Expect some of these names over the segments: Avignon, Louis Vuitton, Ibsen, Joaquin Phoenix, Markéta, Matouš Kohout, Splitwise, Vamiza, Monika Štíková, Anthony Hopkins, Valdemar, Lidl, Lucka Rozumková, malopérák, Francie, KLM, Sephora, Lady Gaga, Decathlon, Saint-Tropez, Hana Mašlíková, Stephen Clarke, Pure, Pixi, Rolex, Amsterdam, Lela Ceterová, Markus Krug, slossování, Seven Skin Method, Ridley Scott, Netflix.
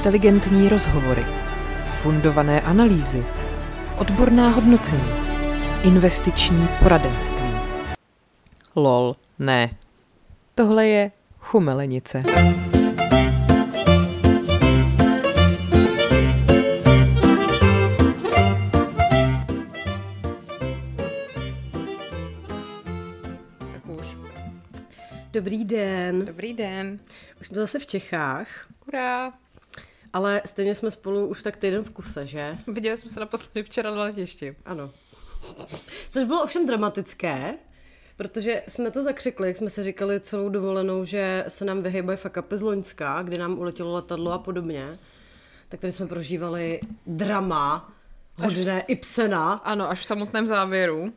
inteligentní rozhovory, fundované analýzy, odborná hodnocení, investiční poradenství. Lol, ne. Tohle je chumelenice. Dobrý den. Dobrý den. Už jsme zase v Čechách. Hurá. Ale stejně jsme spolu už tak týden v kuse, že? Viděli jsme se naposledy včera na letišti. Ano. Což bylo ovšem dramatické, protože jsme to zakřikli, jak jsme si říkali celou dovolenou, že se nám vyhejbají fakapy z Loňska, kdy nám uletělo letadlo a podobně. Tak tady jsme prožívali drama hodné Ibsena. Ano, až v samotném závěru.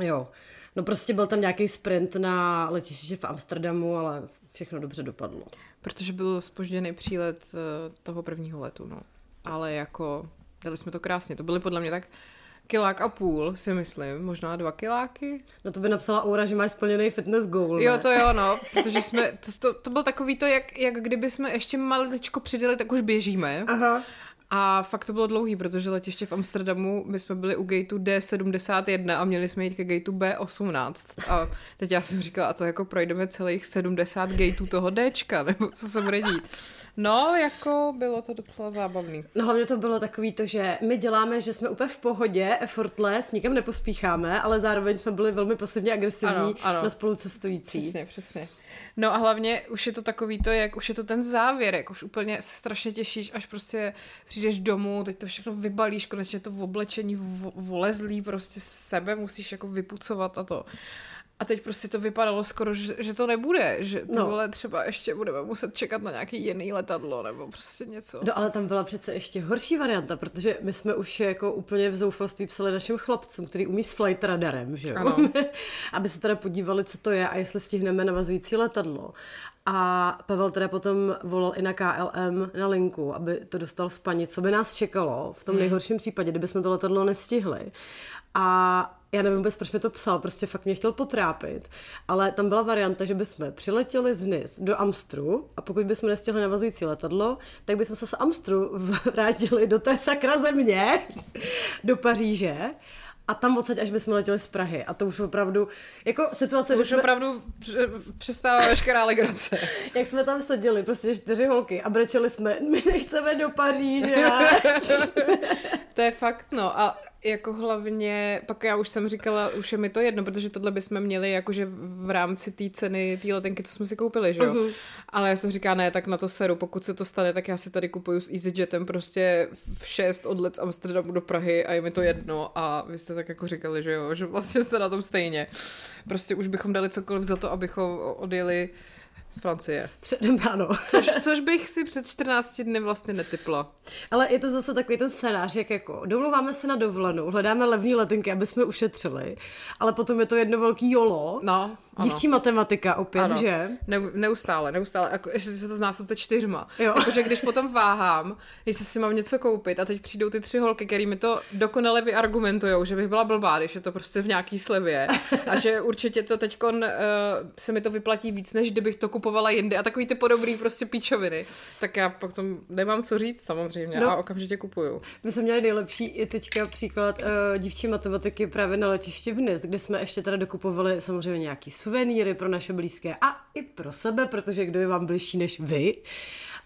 Jo. No prostě byl tam nějaký sprint na letiště v Amsterdamu, ale všechno dobře dopadlo. Protože byl zpožděný přílet toho prvního letu, no. Ale jako, dali jsme to krásně. To byly podle mě tak 1,5 kilá, si myslím, možná 2 kiláky. No to by napsala Oura, že máš splněný fitness goal, ne? Jo, to jo, no, protože jsme, to bylo takový to, jak kdyby jsme ještě maličko přidali, tak už běžíme. Aha. A fakt to bylo dlouhý, protože letiště v Amsterdamu, my jsme byli u gateu D71 a měli jsme jít ke gateu B18. A teď já jsem říkala, a to jako projdeme celých 70 gateů toho Dčka, nebo co se bude dít. No, jako bylo to docela zábavný. No hlavně to bylo takový to, že my děláme, že jsme úplně v pohodě, effortless, nikam nepospícháme, ale zároveň jsme byli velmi pasivně agresivní, ano. Na spolucestující. Přesně, přesně. No a hlavně už je to takový to, jak už je to ten závěr, jak už úplně se strašně těšíš, až prostě přijdeš domů, teď to všechno vybalíš, konečně to v oblečení volezlý prostě sebe musíš jako vypucovat a to. A teď prostě to vypadalo skoro, že to nebude, že tohle třeba ještě budeme muset čekat na nějaký jiný letadlo nebo prostě něco. No ale tam byla přece ještě horší varianta, protože my jsme už jako úplně v zoufalství psali našim chlapcům, který umí s flight radarem, že jo? Aby se teda podívali, co to je a jestli stihneme navazující letadlo. A Pavel teda potom volal i na KLM na linku, aby to dostal spanit, co by nás čekalo v tom nejhorším případě, kdybychom to letadlo nestihli. A já nevím vůbec, proč mi to psal, prostě fakt mě chtěl potrápit, ale tam byla varianta, že bychom přiletěli z Nice do Amstru a pokud bychom nestihli navazující letadlo, tak bychom se z Amstru vrátili do té sakra země, do Paříže a tam odsaď, až bychom letěli z Prahy a to už opravdu, jako situace... To už opravdu přestává veškerá legrace. Jak jsme tam seděli, prostě 4 holky a brečeli jsme, my nechceme do Paříže. To je fakt, no a jako hlavně, pak já už jsem říkala, už je mi to jedno, protože tohle bychom měli jakože v rámci té ceny, té letenky, co jsme si koupili, že jo? Uh-huh. Ale já jsem říkala, ne, tak na to seru, pokud se to stane, tak já si tady kupuju s EasyJetem prostě v 6 odlet z Amsterdamu do Prahy a je mi to jedno a vy jste tak jako říkali, že jo, že vlastně jste na tom stejně. Prostě už bychom dali cokoliv za to, abychom odjeli z Francie. Předem, ano. Což bych si před 14 dny vlastně netypla. Ale je to zase takový ten scénář, jak jako domluváme se na dovolenou, hledáme levní letenky, aby jsme ušetřili, ale potom je to jedno velký jolo. No. Dívčí matematika opět, ano. Že? Neustále. Jako, ještě se to znásobte 4. Jakože když potom váhám, jestli si mám něco koupit a teď přijdou ty 3 holky, který mi to dokonale vyargumentujou, že bych byla blbá, když je to prostě v nějaký slevě a že určitě to teďkon se mi to vyplatí víc, než kdybych to kupovala jindy a takový ty podobný prostě píčoviny. Tak já potom nemám co říct samozřejmě a okamžitě kupuju. My jsme měli nejlepší teďka příklad dívčí matematiky právě na letišti v Nice, kde jsme ještě teda dokupovali samozřejmě nějaký suvenýry pro naše blízké a i pro sebe, protože kdo je vám bližší než vy.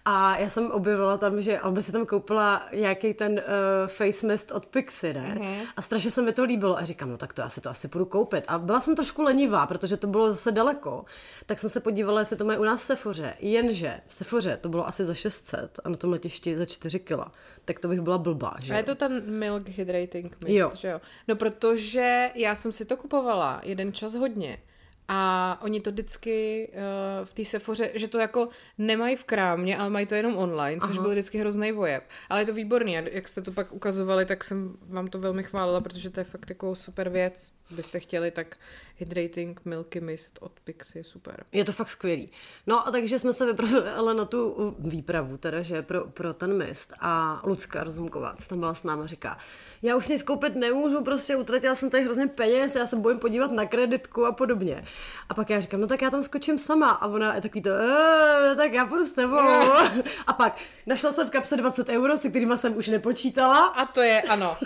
A já jsem objevila tam, že Alba si tam koupila nějaký ten face mist od Pixi, ne? Mm-hmm. A strašně se mi to líbilo a říkám, no tak to asi půjdu koupit. A byla jsem trošku lenivá, protože to bylo zase daleko. Tak jsem se podívala, jestli to mají u nás v Sephoře. Jenže v Sephoře to bylo asi za 600 a na tom letišti za 4 kila. Tak to bych byla blbá, že? A je to ten milk hydrating mist, že jo? No protože já jsem si to kupovala jeden čas hodně. A oni to vždycky v té Sephoře, že to jako nemají v krámě, ale mají to jenom online, což byl vždycky hrozný vojeb. Ale je to výborný, jak jste to pak ukazovali, tak jsem vám to velmi chválila, protože to je fakt jako super věc. Byste chtěli, tak hydrating Milky Mist od Pixi je super. Je to fakt skvělý. No a takže jsme se vypravili ale na tu výpravu teda, že pro ten mist a Lucka Rozumková, co tam byla s náma, říká, já už nic koupit nemůžu, prostě utratila jsem tady hrozně peněz, já se bojím podívat na kreditku a podobně. A pak já říkám, no tak já tam skočím sama. A ona je takový to, no tak já půjdu s tebou. A pak našla jsem v kapse 20 euro, se kterýma jsem už nepočítala. A to je, ano,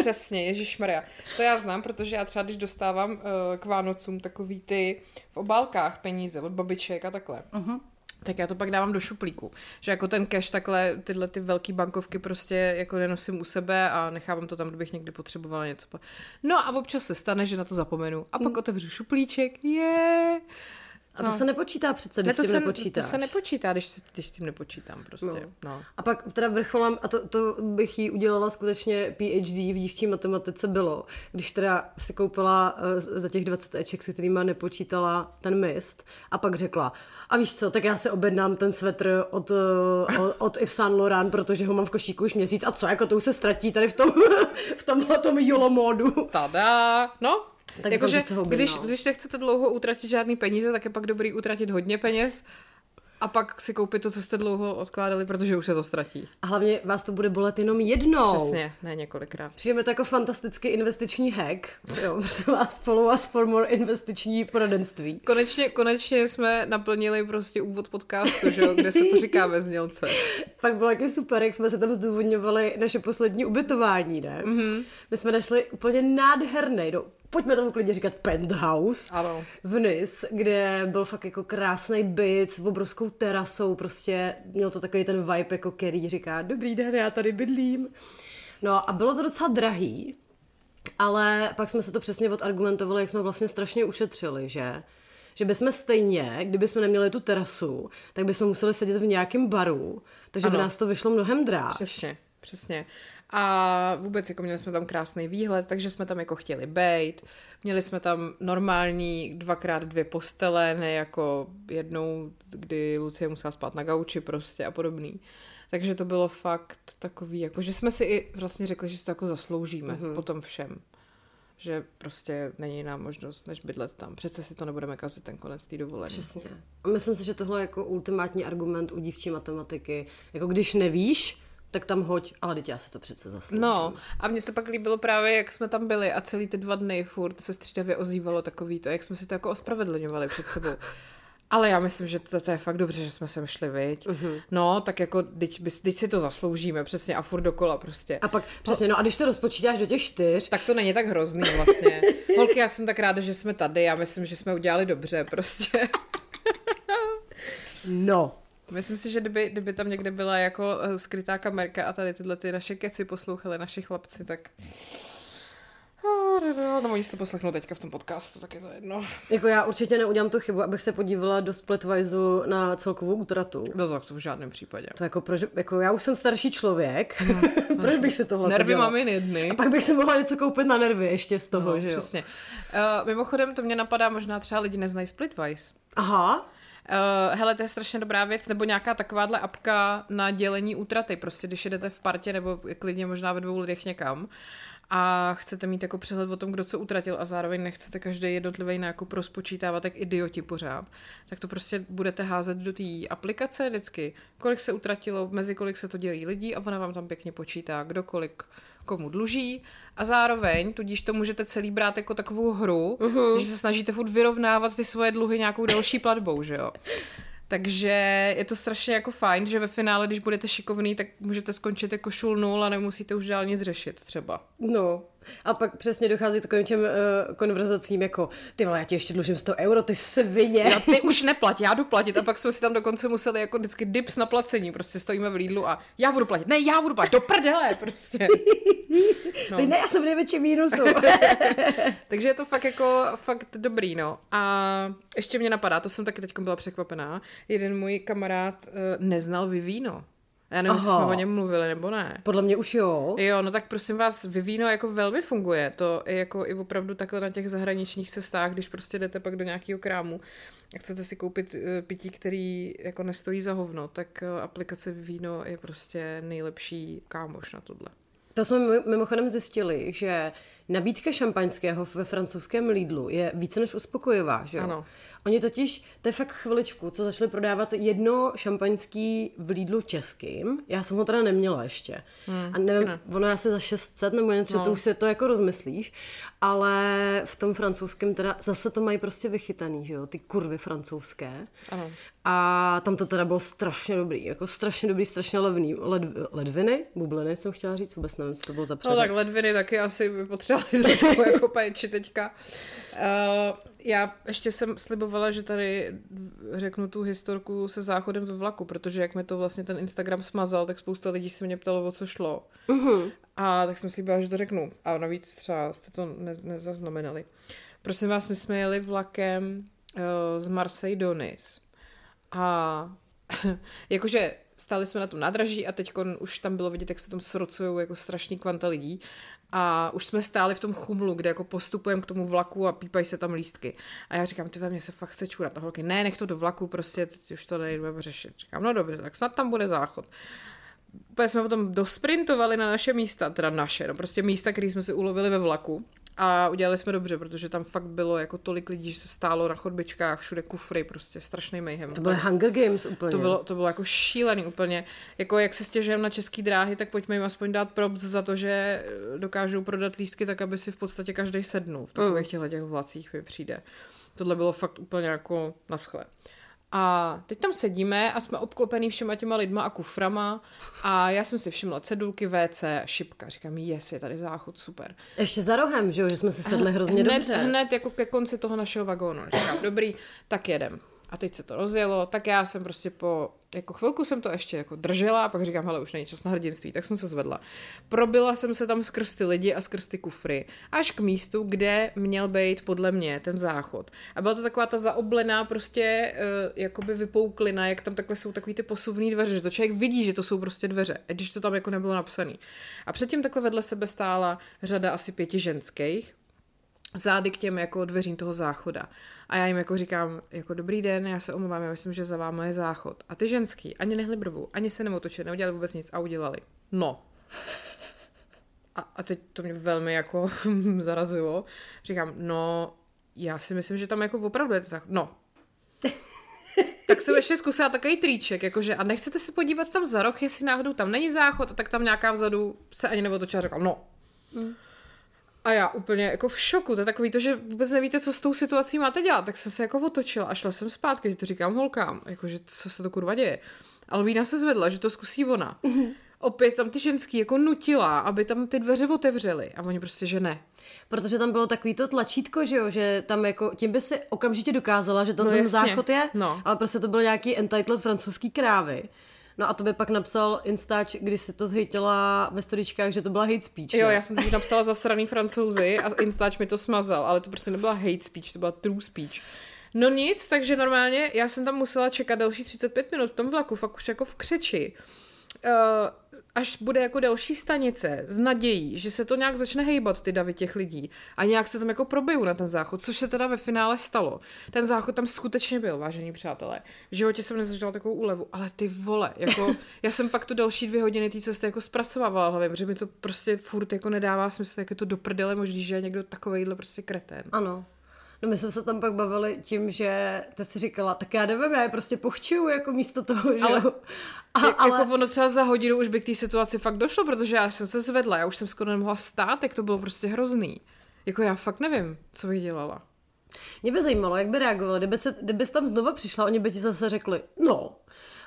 přesně, ježišmarja. To já znám, protože já třeba, když dostávám k Vánocům takový ty v obálkách peníze od babiček a takhle. Uh-huh. Tak já to pak dávám do šuplíku, že jako ten cash takhle, tyhle ty velký bankovky prostě jako nenosím u sebe a nechávám to tam, kdybych někdy potřebovala něco. No a občas se stane, že na to zapomenu a pak otevřu šuplíček, je. A to se nepočítá přece, když s tím nepočítáš. To se nepočítá, když s tím nepočítám prostě. No. A pak teda vrcholem, a to bych jí udělala skutečně PhD v dívčí matematice bylo, když teda si koupila za těch 20 eček, se kterýma nepočítala ten mist a pak řekla, a víš co, tak já se objednám ten svetr od Yves Saint Laurent, protože ho mám v košíku už měsíc a co, jako to už se ztratí tady v tomhletom jolomódu. Tada, no. Jakože když nechcete dlouho utratit žádný peníze, tak je pak dobrý utratit hodně peněz a pak si koupit to, co jste dlouho odkládali, protože už se to ztratí. A hlavně vás to bude bolet jenom jednou. Přesně, ne několikrát. Přijeme to jako fantastický investiční hack. Jo, vás follow us for more investiční poradenství. Konečně jsme naplnili prostě úvod podcastu, že jo, kde se to říká ve znělce. Pak bylo taky super, jak jsme se tam zdůvodňovali naše poslední ubytování, ne? Mm-hmm. My jsme našli úplně nádherný, pojďme tomu klidně říkat penthouse v Nice, kde byl fakt jako krásný byt s obrovskou terasou, prostě měl to takový ten vibe, jako který říká, dobrý den, já tady bydlím. No a bylo to docela drahý, ale pak jsme se to přesně odargumentovali, jak jsme vlastně strašně ušetřili, že bychom stejně, kdybychom neměli tu terasu, tak bychom museli sedět v nějakém baru, takže by nás to vyšlo mnohem dráž. Přesně. A vůbec jako měli jsme tam krásný výhled, takže jsme tam jako chtěli bejt. Měli jsme tam normální 2x2 postele, ne jako jednou, kdy Lucie musela spát na gauči prostě a podobný. Takže to bylo fakt takový, jako, že jsme si i vlastně řekli, že si to jako zasloužíme po tom všem. Že prostě není jiná možnost, než bydlet tam. Přece si to nebudeme kazit ten konec té dovolené. Přesně. A myslím si, že tohle je jako ultimátní argument u dívčí matematiky. Jako když nevíš, tak tam hoď, ale teď já si to přece zasloužím. No, a mně se pak líbilo právě, jak jsme tam byli a celý ty 2 dny furt se střídavě ozývalo takový to, jak jsme si to jako ospravedlňovali před sebou. Ale já myslím, že to je fakt dobře, že jsme sem šli, viď? Mm-hmm. No, tak jako, teď si to zasloužíme, přesně, a furt dokola prostě. A pak, přesně, no a když to rozpočítáš do těch 4... Tak to není tak hrozný vlastně. Holky, já jsem tak ráda, že jsme tady, já myslím, že jsme udělali dobře prostě. No. Myslím si, že kdyby tam někde byla jako skrytá kamerka a tady tyhle ty naše keci poslouchali naši chlapci, tak... No oni si to poslechnou teďka v tom podcastu, tak je to jedno. Jako já určitě neudělám tu chybu, abych se podívala do Splitwiseu na celkovou útratu. No tak to v žádném případě. To jako, já už jsem starší člověk, proč bych se tohle nervy mám jen jedny. A pak bych se mohla něco koupit na nervy ještě z toho, že jo? Přesně. Mimochodem to mě napadá, možná třeba lidi neznají Splitwise. Aha. Hele, to je strašně dobrá věc, nebo nějaká takováhle apka na dělení útraty, prostě když jedete v partě nebo klidně možná ve 2 lidech někam a chcete mít jako přehled o tom, kdo co utratil a zároveň nechcete každý jednotlivý nákup rozpočítávat jak idioti pořád, tak to prostě budete házet do té aplikace vždycky, kolik se utratilo, mezi kolik se to dělí lidí a ona vám tam pěkně počítá, kdo kolik komu dluží a zároveň tudíž to můžete celý brát jako takovou hru, že se snažíte furt vyrovnávat ty svoje dluhy nějakou další platbou, že jo. Takže je to strašně jako fajn, že ve finále, když budete šikovný, tak můžete skončit jako 0 a nemusíte už dál nic řešit třeba. No. A pak přesně dochází takovým těm konverzacím jako, ty vole, já ti ještě dlužím 100 euro, ty svině. Já ty už neplat, já jdu platit. A pak jsme si tam dokonce museli jako vždycky dips na placení, prostě stojíme v Lidlu a já budu platit. Ne, já budu platit, do prdele prostě. No. Teď ne, já jsem v největším mínusu. Takže je to fakt jako fakt dobrý, no. A ještě mě napadá, to jsem taky teď byla překvapená, jeden můj kamarád neznal Vivino. Já nevím, jestli jsme o něm mluvili, nebo ne. Podle mě už jo. Jo, no tak prosím vás, Vivino jako velmi funguje. To je jako i opravdu takhle na těch zahraničních cestách, když prostě jdete pak do nějakého krámu a chcete si koupit pití, který jako nestojí za hovno, tak aplikace Vivino je prostě nejlepší kámoš na tohle. To jsme mimochodem zjistili, že Nabídka šampaňského ve francouzském Lidlu je více než uspokojivá, že jo? Ano. Oni totiž, to je fakt chviličku, co začali prodávat jedno šampaňský v Lidlu českým. Já jsem ho teda neměla ještě. A nevím, ono je asi za 600 nebo něco, to už se to jako rozmyslíš. Ale v tom francouzském teda zase to mají prostě vychytaný, že jo? Ty kurvy francouzské. Ano. A tam to teda bylo strašně dobrý, jako strašně dobrý, strašně levný. Ledviny? Bubliny jsem chtěla říct, vůbec nevím, co to bylo za přeřek. No tak ledviny taky asi by potřebovaly trošku jako péči teďka. Já ještě jsem slibovala, že tady řeknu tu historku se záchodem ve vlaku, protože jak mi to vlastně ten Instagram smazal, tak spousta lidí se mě ptalo, o co šlo. Uh-huh. A tak jsem slíbila, že to řeknu. A navíc třeba jste to nezaznamenali. Prosím vás, my jsme jeli vlakem z Marseille do Nice. A jakože stáli jsme na tom nádraží a teď už tam bylo vidět, jak se tam srocujou jako strašný kvanta lidí. A už jsme stáli v tom chumlu, kde jako postupujeme k tomu vlaku a pípají se tam lístky. A já říkám, ty ve mě se fakt chce čůrat. A holky, ne, nech to do vlaku, prostě teď už to nejdeme řešit. Říkám, no dobře, tak snad tam bude záchod. Protože jsme potom dosprintovali na naše místa, teda naše, no prostě místa, které jsme si ulovili ve vlaku. A udělali jsme dobře, protože tam fakt bylo jako tolik lidí, že se stálo na chodbičkách, všude kufry, prostě strašný mayhem. To byly Hunger Games úplně. To bylo jako šílený úplně. Jako jak se stěžujeme na český dráhy, tak pojďme jim aspoň dát props za to, že dokážou prodat lístky tak, aby si v podstatě každý sednul. V takových těch vlacích mi přijde. Tohle bylo fakt úplně jako naschle. A teď tam sedíme a jsme obklopený všema těma lidma a kuframa a já jsem si všimla cedulky, WC, šipka. Říkám, yes, je tady záchod, super. Ještě za rohem, že jsme si sedli hrozně dobře. Hned jako ke konci toho našeho vagónu. Říkám, dobrý, tak jedem. A teď se to rozjelo, tak já jsem prostě po jako chvilku jsem to ještě jako držela a pak říkám, hele, už není čas na hrdinství, tak jsem se zvedla. Probila jsem se tam skrz ty lidi a skrz ty kufry, až k místu, kde měl být podle mě ten záchod. A byla to taková ta zaoblená prostě jakoby vypouklina, jak tam takhle jsou takový ty posuvný dveře, že to člověk vidí, že to jsou prostě dveře, když to tam jako nebylo napsaný. A předtím takhle vedle sebe stála řada asi 5 ženských, zády k těm jako dveřím toho záchoda. A já jim jako říkám, jako dobrý den, já se omlouvám, já myslím, že za váma je záchod. A ty ženský ani nehli brvou, ani se neotočili, neudělali vůbec nic a udělali. No. A teď to mě velmi jako zarazilo. Říkám, no, já si myslím, že tam jako opravdu je záchod. No. Tak jsem ještě zkusila takový triček, jakože a nechcete se podívat tam za roh, jestli náhodou tam není záchod, a tak tam nějaká vzadu se ani neotočila a říkám, no. A já úplně jako v šoku, to je takový to, že vůbec nevíte, co s tou situací máte dělat, tak jsem se jako otočila a šla jsem zpátky, když to říkám holkám, jakože co se to kurva děje. Alvína se zvedla, že to zkusí ona. Mm-hmm. Opět tam ty ženský jako nutila, aby tam ty dveře otevřely a oni prostě, že ne. Protože tam bylo takový to tlačítko, že jo, že tam jako, tím by si okamžitě dokázala, že tam no, ten záchod je, no. Ale prostě to byl nějaký entitled francouzský krávy. No a to by pak napsal Instač, když se to zhejtila ve storičkách, že to byla hate speech. Ne? Jo, já jsem to už napsala zasraný Francouzi a Instač mi to smazal, ale to prostě nebyla hate speech, to byla true speech. No nic, takže normálně já jsem tam musela čekat další 35 minut v tom vlaku, fakt už jako v křeči. Až bude jako další stanice s nadějí, že se to nějak začne hejbat ty davy těch lidí a nějak se tam jako probijou na ten záchod, což se teda ve finále stalo. Ten záchod tam skutečně byl, vážení přátelé. V životě jsem nezažila takovou úlevu, ale ty vole, jako já jsem pak to další 2 hodiny té cesty jako zpracovávala hlavě, protože mi to prostě furt jako nedává smysl, jak je to do prdele možný, že je někdo takovejhle prostě kretén. Ano. No my jsme se tam pak bavili tím, že ty si říkala, tak já nevím, já je prostě pochčuju jako místo toho, že ale jako ono třeba za hodinu už by k té situaci fakt došlo, protože já jsem se zvedla, já už jsem skoro nemohla stát, jak to bylo prostě hrozný. Jako já fakt nevím, co bych dělala. Mě by zajímalo, jak by reagovala, kdybys tam znova přišla, oni by ti zase řekli, no.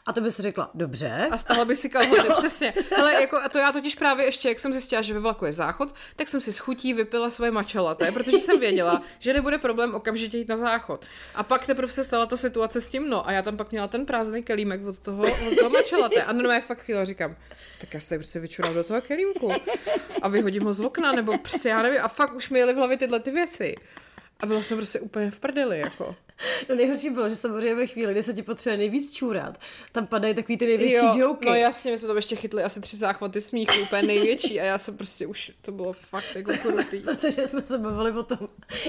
A to by si řekla, dobře. A stála by si kalhoty, přesně. Hele, jako, a to já totiž právě ještě, jak jsem zjistila, že ve vlaku je záchod, tak jsem si s chutí vypila svoje matcha latte, protože jsem věděla, že nebude problém okamžitě jít na záchod. A pak teprve se stala ta situace s tím, no, a já tam pak měla ten prázdný kelímek od toho matcha latte. A no, já fakt chvíle říkám, tak já se prostě vyčurám do toho kelímku a vyhodím ho z okna, nebo prostě já nevím, a fakt už mi jeli v hlavě tyhle ty věci. A byla jsem prostě úplně v prdeli, jako. No nejhorší bylo, že samozřejmě ve chvíli, kdy se ti potřebuje nejvíc čůrat, tam padají takový ty největší joky. No jasně, my jsme tam ještě chytli asi 3 záchvaty smíchu, úplně největší a já jsem prostě už, to bylo fakt jako krutý. Protože jsme se bavili o tom,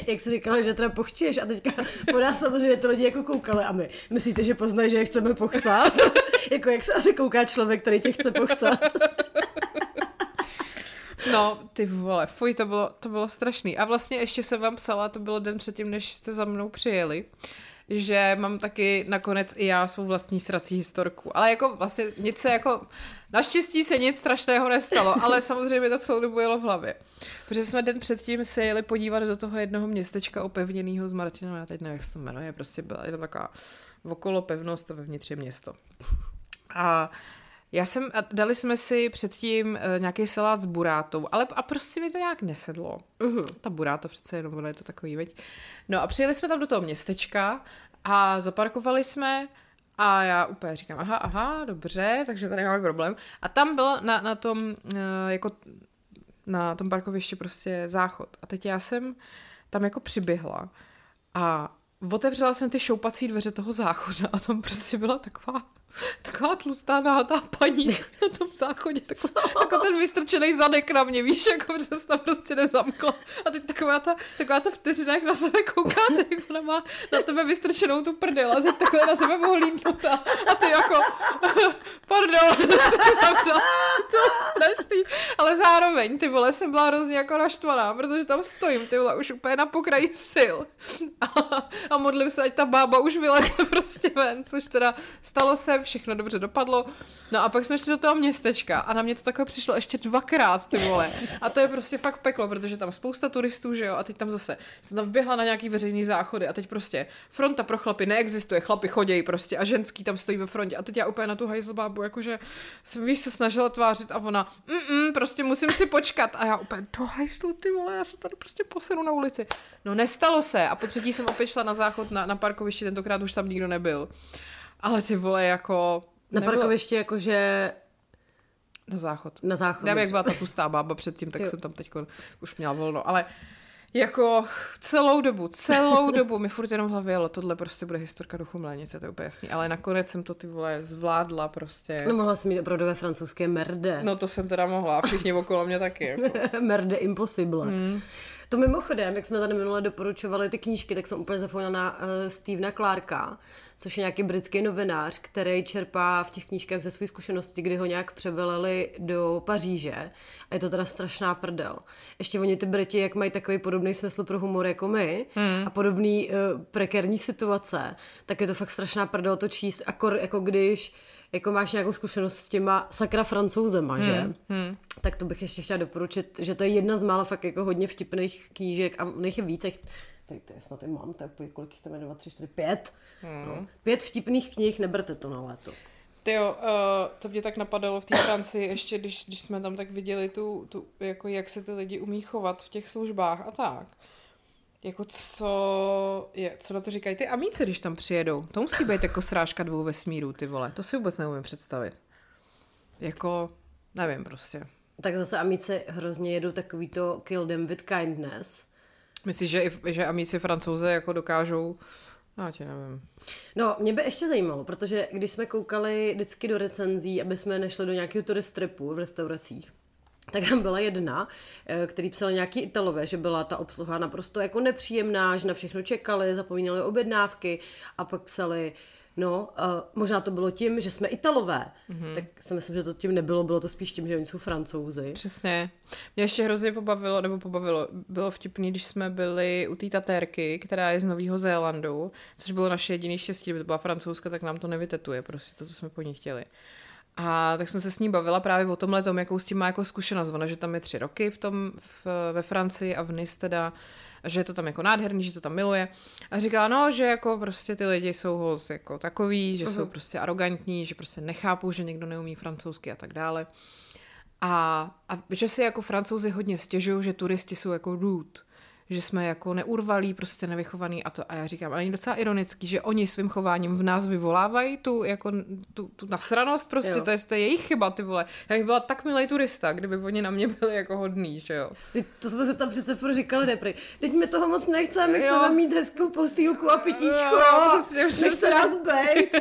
jak jsi říkala, že teda pochčíš a teďka po nás samozřejmě ty lidi jako koukali a my myslíte, že poznají, že je chceme pochcat? Jako jak se asi kouká člověk, který tě chce pochcat? No, ty vole, fuj, to bylo strašný. A vlastně ještě jsem vám psala, to bylo den předtím, než jste za mnou přijeli, že mám taky nakonec i já svou vlastní srací historku. Ale jako vlastně nic se jako... Naštěstí se nic strašného nestalo, ale samozřejmě to celou dobu jelo v hlavě. Protože jsme den předtím se jeli podívat do toho jednoho městečka opevněného s Martinem, já teď nevím, jak se to jmenuje, prostě byla tam taková okolo pevnost a vevnitř je město. A dali jsme si předtím nějaký salát s burátou, ale a prostě mi to nějak nesedlo. Ta buráta přece jenom, ono je to takový, veď. No a přijeli jsme tam do toho městečka a zaparkovali jsme a já úplně říkám, aha, dobře, takže tady máme problém. A tam byl na tom parkovišti prostě záchod. A teď já jsem tam jako přiběhla a otevřela jsem ty šoupací dveře toho záchoda a tam prostě byla taková tlustá náhatá paní na tom záchodě, jako ten vystrčený zadek na mě, víš, jako že se tam prostě nezamkla. A teď taková ta vteřina, jak na sebe koukáte, jak ona má na tebe vystrčenou tu prdel a teď takhle na tebe pohlídnutá. A ty jako, pardon, jsem zamčela. To je strašný. Ale zároveň, ty vole, jsem byla hrozně jako naštvaná, protože tam stojím, ty vole, už úplně na pokraji sil. A modlím se, ať ta bába už vyleze prostě ven, což teda stalo se, všechno dobře dopadlo. No a pak jsme šli do toho městečka a na mě to takhle přišlo ještě dvakrát, ty vole. A to je prostě fakt peklo, protože tam spousta turistů, že jo, a teď tam zase jsem tam vběhla na nějaký veřejný záchody a teď prostě fronta pro chlapy neexistuje, chlapy chodějí prostě a ženský tam stojí ve frontě a teď já úplně na tu hajzlbábu, jakože jsem, víš, se snažila tvářit a ona, prostě musím si počkat a já úplně do hajzlu, ty vole, já se tady prostě posenu na ulici. No nestalo se a po třetí jsem opět šla na záchod na parkovišti, tentokrát už tam nikdo nebyl. Ale ty vole, jako... Na parkovišti jakože... Na záchod. Nevím, jak byla ta pustá bába předtím, tak jsem tam teď už měla volno. Ale jako celou dobu mi furt jenom v hlavě, ale tohle prostě bude historka duchu mlénice, to je úplně jasný. Ale nakonec jsem to, ty vole, zvládla prostě. No mohla jsem mít opravdu ve francouzské merde. No to jsem teda mohla, všichni okolo mě taky. Jako. Merde impossible. To mimochodem, jak jsme tady minule doporučovali ty knížky, tak jsem úplně zapomněla na Stephena Clarka, což je nějaký britský novinář, který čerpá v těch knížkách ze své zkušenosti, kdy ho nějak převeleli do Paříže. A je to teda strašná prdel. Ještě oni ty Briti, jak mají takový podobný smysl pro humor jako my a podobný prekérní situace, tak je to fakt strašná prdel to číst, jako když... jako máš nějakou zkušenost s těma sakra Francouzema, že? Tak to bych ještě chtěla doporučit, že to je jedna z mála fakt jako hodně vtipných knížek a nejich je víc, to je snad i mám, to je kolik jich tam je, 2, 3, 4, 5. 5 vtipných knih, neberte to na léto. Tyjo, to mě tak napadalo v té Francii ještě, když jsme tam tak viděli tu jako jak se ty lidi umí chovat v těch službách a tak. Jako co na to říkají ty amíci, když tam přijedou. To musí být jako srážka 2 vesmírů, ty vole. To si vůbec neumím představit. Jako, nevím prostě. Tak zase amíci hrozně jedou takový to kill them with kindness. Myslíš, že amíci Francouze jako dokážou... Já tě nevím. No, mě by ještě zajímalo, protože když jsme koukali vždycky do recenzí, aby jsme nešli do nějakého tourist trapu v restauracích, tak tam byla jedna, který psala nějaký Italové, že byla ta obsluha naprosto jako nepříjemná, že na všechno čekali, zapomínali objednávky a pak psali, možná to bylo tím, že jsme Italové. Tak si myslím, že to tím nebylo, bylo to spíš tím, že oni jsou Francouzi. Přesně. Mě ještě hrozně pobavilo, bylo vtipný, když jsme byli u té tatérky, která je z Nového Zélandu, což bylo naše jediné štěstí, kdyby to byla francouzská, tak nám to nevytetuje, prostě to, co jsme po ní chtěli. A tak jsem se s ní bavila právě o tomhletom, jakou s tím má jako zkušenost. Ona, že tam je 3 roky ve Francii a v Nice teda, že je to tam jako nádherný, že to tam miluje. A říkala, že jako prostě ty lidi jsou holt jako takový, že jsou prostě arrogantní, že prostě nechápou, že někdo neumí francouzsky a tak dále. A že si jako Francouzi hodně stěžují, že turisti jsou jako rude, že jsme jako neurvalí, prostě nevychovaný a to. A já říkám, ale je docela ironický, že oni svým chováním v nás vyvolávají tu nasranost prostě, jo. To je jejich chyba, ty vole. Já bych byla tak milej turista, kdyby oni na mě byli jako hodný, že jo. Teď to jsme se tam přece furt říkali, neprej. Teď mi toho moc nechceme, chceme mít hezkou postýlku a pitíčku, nechce nás bejt.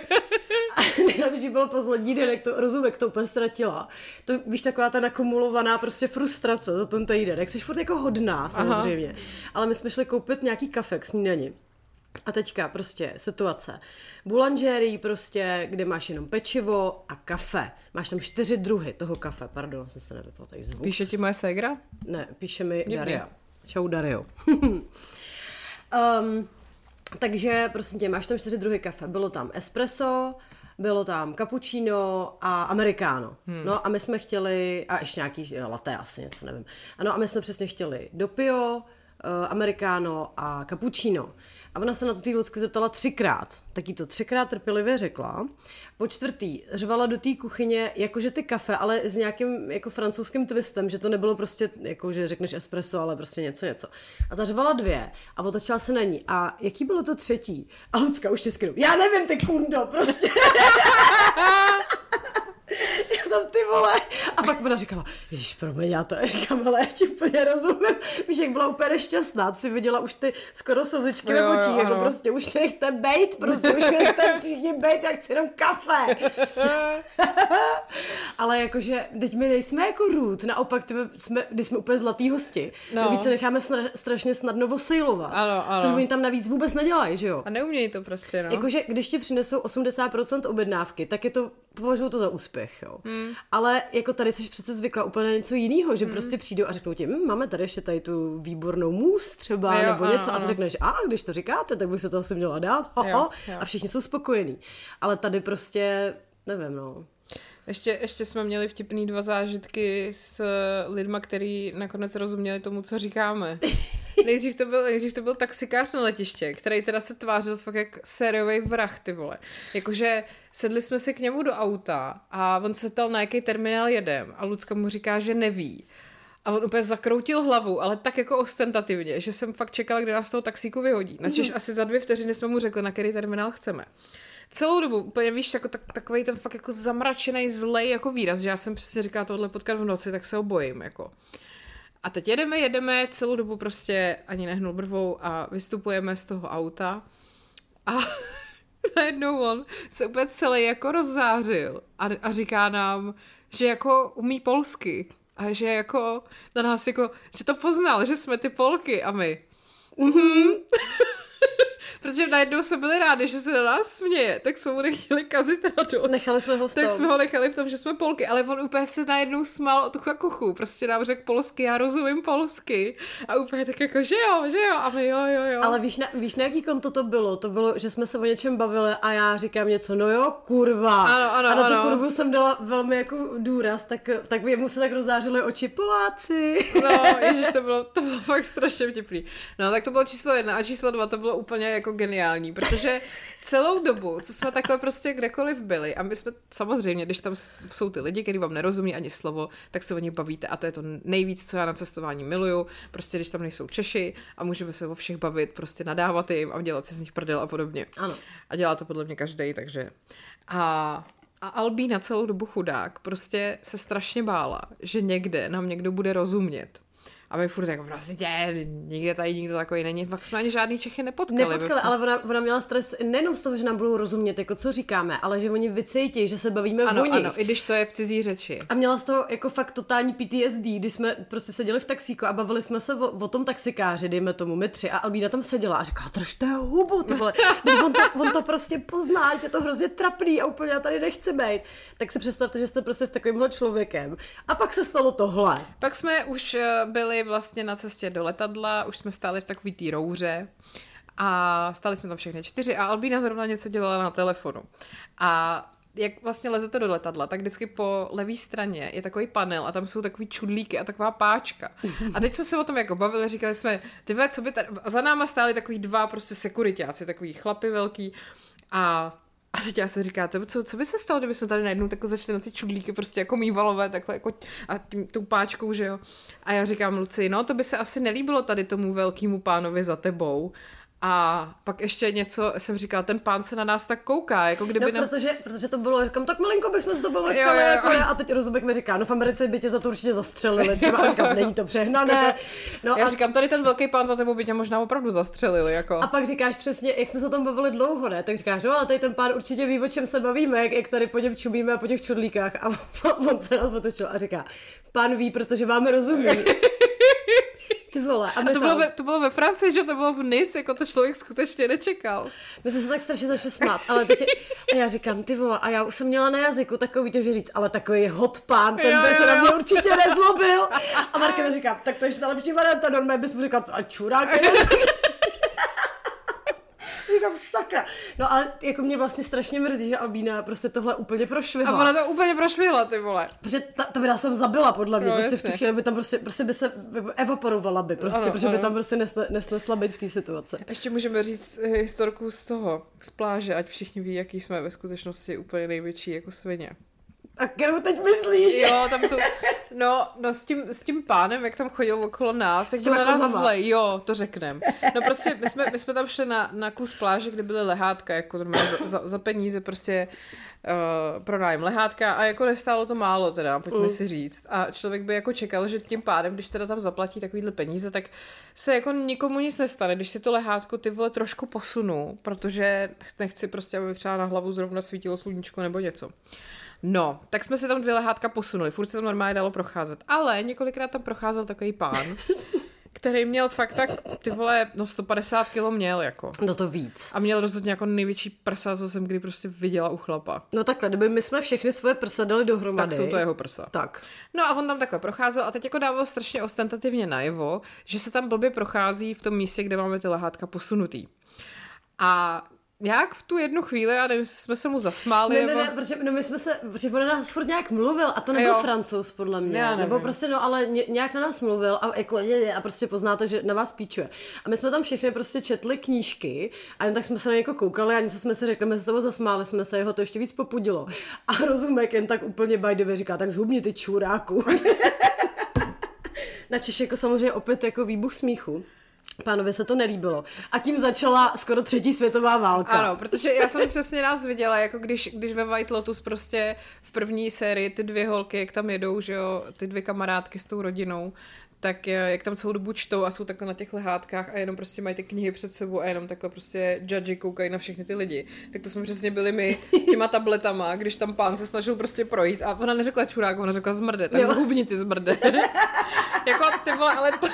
A nejlepší bylo poslední den, jak to rozum, jak to úplně ztratila. To, víš, taková ta nakumulovaná prostě frustrace za ten týden, jak jsi furt jako hodná samozřejmě. Aha. Ale my jsme šli koupit nějaký kafe k snídani. A teďka prostě situace. Boulangerie prostě, kde máš jenom pečivo a kafe. Máš tam 4 druhy toho kafe. Pardon, jsem se nevypla tady zvuk. Píše ti moje ségra? Ne, píše mi Daria. Čau Dario. Takže prostě máš tam 4 druhy kafe. Bylo tam espresso, bylo tam cappuccino a americano. No a my jsme chtěli, a ještě nějaký latte asi, něco nevím. Ano a my jsme přesně chtěli dopio, americano a cappuccino. A ona se na to té Lusky zeptala 3krát. Tak jí to 3krát trpělivě řekla. Po čtvrtý řvala do té kuchyně, jakože ty kafe, ale s nějakým jako francouzským twistem, že to nebylo prostě, jako že řekneš espresso, ale prostě něco. A zařvala 2 a otočila se na ní. A jaký bylo to 3? A Lucka už tiskynou. Já nevím, ty kundo, prostě. Tam ty vole. A pak ona říkala, ježiš, promiň, já to říkám, ale já ti úplně rozumím. Víš, jak byla úplně nešťastná, jsi viděla už ty skoro slzičky v očích, jako ano. Prostě už nechte bejt, prostě už nechte všichni bejt, jak chci jenom kafe. Ale jakože, teď my nejsme jako rude, naopak, když jsme úplně zlatý hosti, navíc se necháme strašně snadno osejlovat, ano. Což oni tam navíc vůbec nedělají, že jo? A neumějí to prostě, no. Jakože, když ti přinesou 80% objednávky, tak je to, považuji to za úspěch, jo. Ale jako tady jsi přece zvykla úplně něco jiného, že prostě přijdou a řeknou ti, máme tady ještě tady tu výbornou mousse třeba, jo, nebo něco, ano. A ty řekneš, když to říkáte, tak bych se to asi měla dát, jo. A všichni jsou spokojení. Ale tady prostě, nevím, no. Ještě jsme měli vtipný 2 zážitky s lidma, který nakonec rozuměli tomu, co říkáme. Nejdřív to byl taxikář na letiště, který teda se tvářil fakt jak sériový vrah, ty vole. Jakože sedli jsme si k němu do auta a on se ptal, na jaký terminál jedem a Lucka mu říká, že neví. A on úplně zakroutil hlavu, ale tak jako ostentativně, že jsem fakt čekala, kde nás toho taxíku vyhodí. Načež asi za 2 vteřiny jsme mu řekli, na který terminál chceme. Celou dobu, úplně víš, jako takovej ten fakt jako zamračený, zlej jako výraz, že já jsem přesně říkala tohle potkat v noci, tak se ho bojím, jako. A teď jedeme, celou dobu prostě ani nehnul brvou a vystupujeme z toho auta a najednou on se úplně celý jako rozzářil a říká nám, že jako umí polsky a že jako na nás jako, že to poznal, že jsme ty Polky a my. Protože najednou jsme byli rádi, že se na nás směje, tak jsme mu nechtěli kazit radost. Nechali jsme ho v tom. Tak jsme ho nechali v tom, že jsme Polky, ale on úplně se najednou smál od ucha k uchu. Prostě nám řekl polsky, já rozumím polsky. A úplně tak jako, že jo, a my jo. Ale víš na jaký konto to bylo? To bylo, že jsme se o něčem bavili a já říkám něco, no jo, kurva. Ano, a na tu kurvu jsem dala velmi jako důraz, tak jemu se tak rozzářily oči Poláci. No, ježiš, to bylo fakt strašně vtipný. No, tak to bylo číslo 1 a číslo 2 to bylo úplně jako geniální, protože celou dobu, co jsme takhle prostě kdekoliv byli a my jsme samozřejmě, když tam jsou ty lidi, kteří vám nerozumí ani slovo, tak se o ně bavíte a to je to nejvíc, co já na cestování miluju, prostě když tam nejsou Češi a můžeme se o všech bavit, prostě nadávat jim a dělat si z nich prdel a podobně. Ano. A dělá to podle mě každej, takže... A Albína celou dobu chudák prostě se strašně bála, že někde nám někdo bude rozumět. A my furt jako prostě nikde tady nikdo takový není. Fakt jsme ani žádný Čechy nepotkali, ale ona měla stres nejenom z toho, že nám budou rozumět, jako co říkáme, ale že oni vycítí, že se bavíme o nich. Ano, i když to je v cizí řeči. A měla z toho jako fakt totální PTSD, když jsme prostě seděli v taxíku a bavili jsme se o tom taxikáři, dejme tomu my 3 a Albína tam seděla a říkala, držte hubu, ty vole. On to prostě pozná, je to hrozně trapný a úplně já tady nechci být. Tak si představte, že jste prostě s takovýmhle člověkem. A pak se stalo tohle. Pak jsme už byli vlastně na cestě do letadla, už jsme stáli v takový té rouře a stáli jsme tam všechny 4 a Albína zrovna něco dělala na telefonu. A jak vlastně lezete do letadla, tak vždycky po levé straně je takový panel a tam jsou takový čudlíky a taková páčka. A teď jsme se o tom jako bavili, říkali jsme, ty vole, co by tady... A za náma stáli takový 2 prostě sekuritáci, takový chlapy velký a teď já se říkáte, co by se stalo, kdyby jsme tady najednou takhle začali na ty čudlíky prostě jako mývalové takhle jako a tou páčkou, že jo. A já říkám Luci, no to by se asi nelíbilo tady tomu velkému pánovi za tebou. A pak ještě něco jsem říkala, ten pán se na nás tak kouká, jako kdyby... No, protože to bylo, říkám, tak malinko bychom se to bavlečkali, jako já, a teď Rozubek mi říká, no v Americe by tě za to určitě zastřelili, třeba, a říkám, není to přehnané. No já říkám, tady ten velký pán za tebou by tě možná opravdu zastřelili, jako. A pak říkáš přesně, jak jsme se tam bavili dlouho, ne, tak říkáš, no ale tady ten pán určitě ví, o čem se bavíme, jak tady po něm čumíme a po těch čudlíkách a on se nás otočil a říká, pán ví, protože vám rozumí. Ty vole, a to bylo ve Francii, že to bylo v Nice, jako to člověk skutečně nečekal. My jsme se tak strašně začali smát, ale teď a já říkám, ty vole, a já už jsem měla na jazyku takový to, že říct, ale takový hot pán, ten by se na mě určitě nezlobil. A Markéta říká, tak to je ta lepší varianta, normálně bys mu říkal, a čurák. Říkám, sakra. No ale jako mě vlastně strašně mrzí, že Albína prostě tohle úplně prošvihla. A ona to úplně prošvihla, ty vole. Protože ta by nás tam zabila, podle mě, no, prostě jasně. V tu chvíli by tam prostě by se evaporovala by, prostě, ano, protože ano. By tam prostě nesnesla být v té situaci. Ještě můžeme říct historku z pláže, ať všichni ví, jaký jsme ve skutečnosti úplně největší jako svině. A kterou teď myslíš? Jo, tam tu, no s tím pánem, jak tam chodil okolo nás, jak byl na nás zlej, jo, to řeknem. No prostě my jsme tam šli na kus pláže, kde byly lehátka, jako za peníze prostě pronájem lehátka a jako nestálo to málo teda, pojďme si říct. A člověk by jako čekal, že tím pádem, když teda tam zaplatí takovýhle peníze, tak se jako nikomu nic nestane, když si to lehátko ty vole trošku posunu, protože nechci prostě, aby třeba na hlavu zrovna svítilo sluníčko nebo něco. No, tak jsme si tam 2 lehátka posunuli, furt se tam normálně dalo procházet, ale několikrát tam procházel takový pán, který měl fakt tak, ty vole, no 150 kilo měl jako. No to víc. A měl rozhodně jako největší prsa, co jsem kdy prostě viděla u chlapa. No takhle, kdyby my jsme všechny svoje prsa dali dohromady. Tak jsou to jeho prsa. Tak. No a on tam takhle procházel a teď jako dával strašně ostentativně najevo, že se tam blbě prochází v tom místě, kde máme ty lehátka posunutý. A jak v tu jednu chvíli, já nevím, jsme se mu zasmáli. Ne, protože no my jsme se, protože on nás furt nějak mluvil a to nebyl Francouz, podle mě. Nebo prostě, no ale nějak na nás mluvil a jako a prostě poznáte, že na vás píčuje. A my jsme tam všechny prostě četli knížky a jen tak jsme se na něko koukali a něco jsme si řekli, my se toho zasmáli, jsme se jeho to ještě víc popudilo. A Rozumek jen tak úplně by the way říká, tak zhubni ty čuráku. Na Češi jako samozřejmě opět jako výbuch smíchu. Pánovi se to nelíbilo. A tím začala skoro 3. světová válka. Ano, protože já jsem přesně nás viděla, jako když ve White Lotus prostě v první sérii ty 2 holky, jak tam jedou, že jo, ty 2 kamarádky s tou rodinou, tak jak tam celou dobu čtou a jsou takhle na těch lehátkách a jenom prostě mají ty knihy před sebou a jenom takhle prostě judgy koukají na všechny ty lidi. Tak to jsme přesně byli my s těma tabletama, když tam pán se snažil prostě projít a ona neřekla čurák, ona řekla zmrde, tak zhubni ty zmrde. Jako ty vole, ale to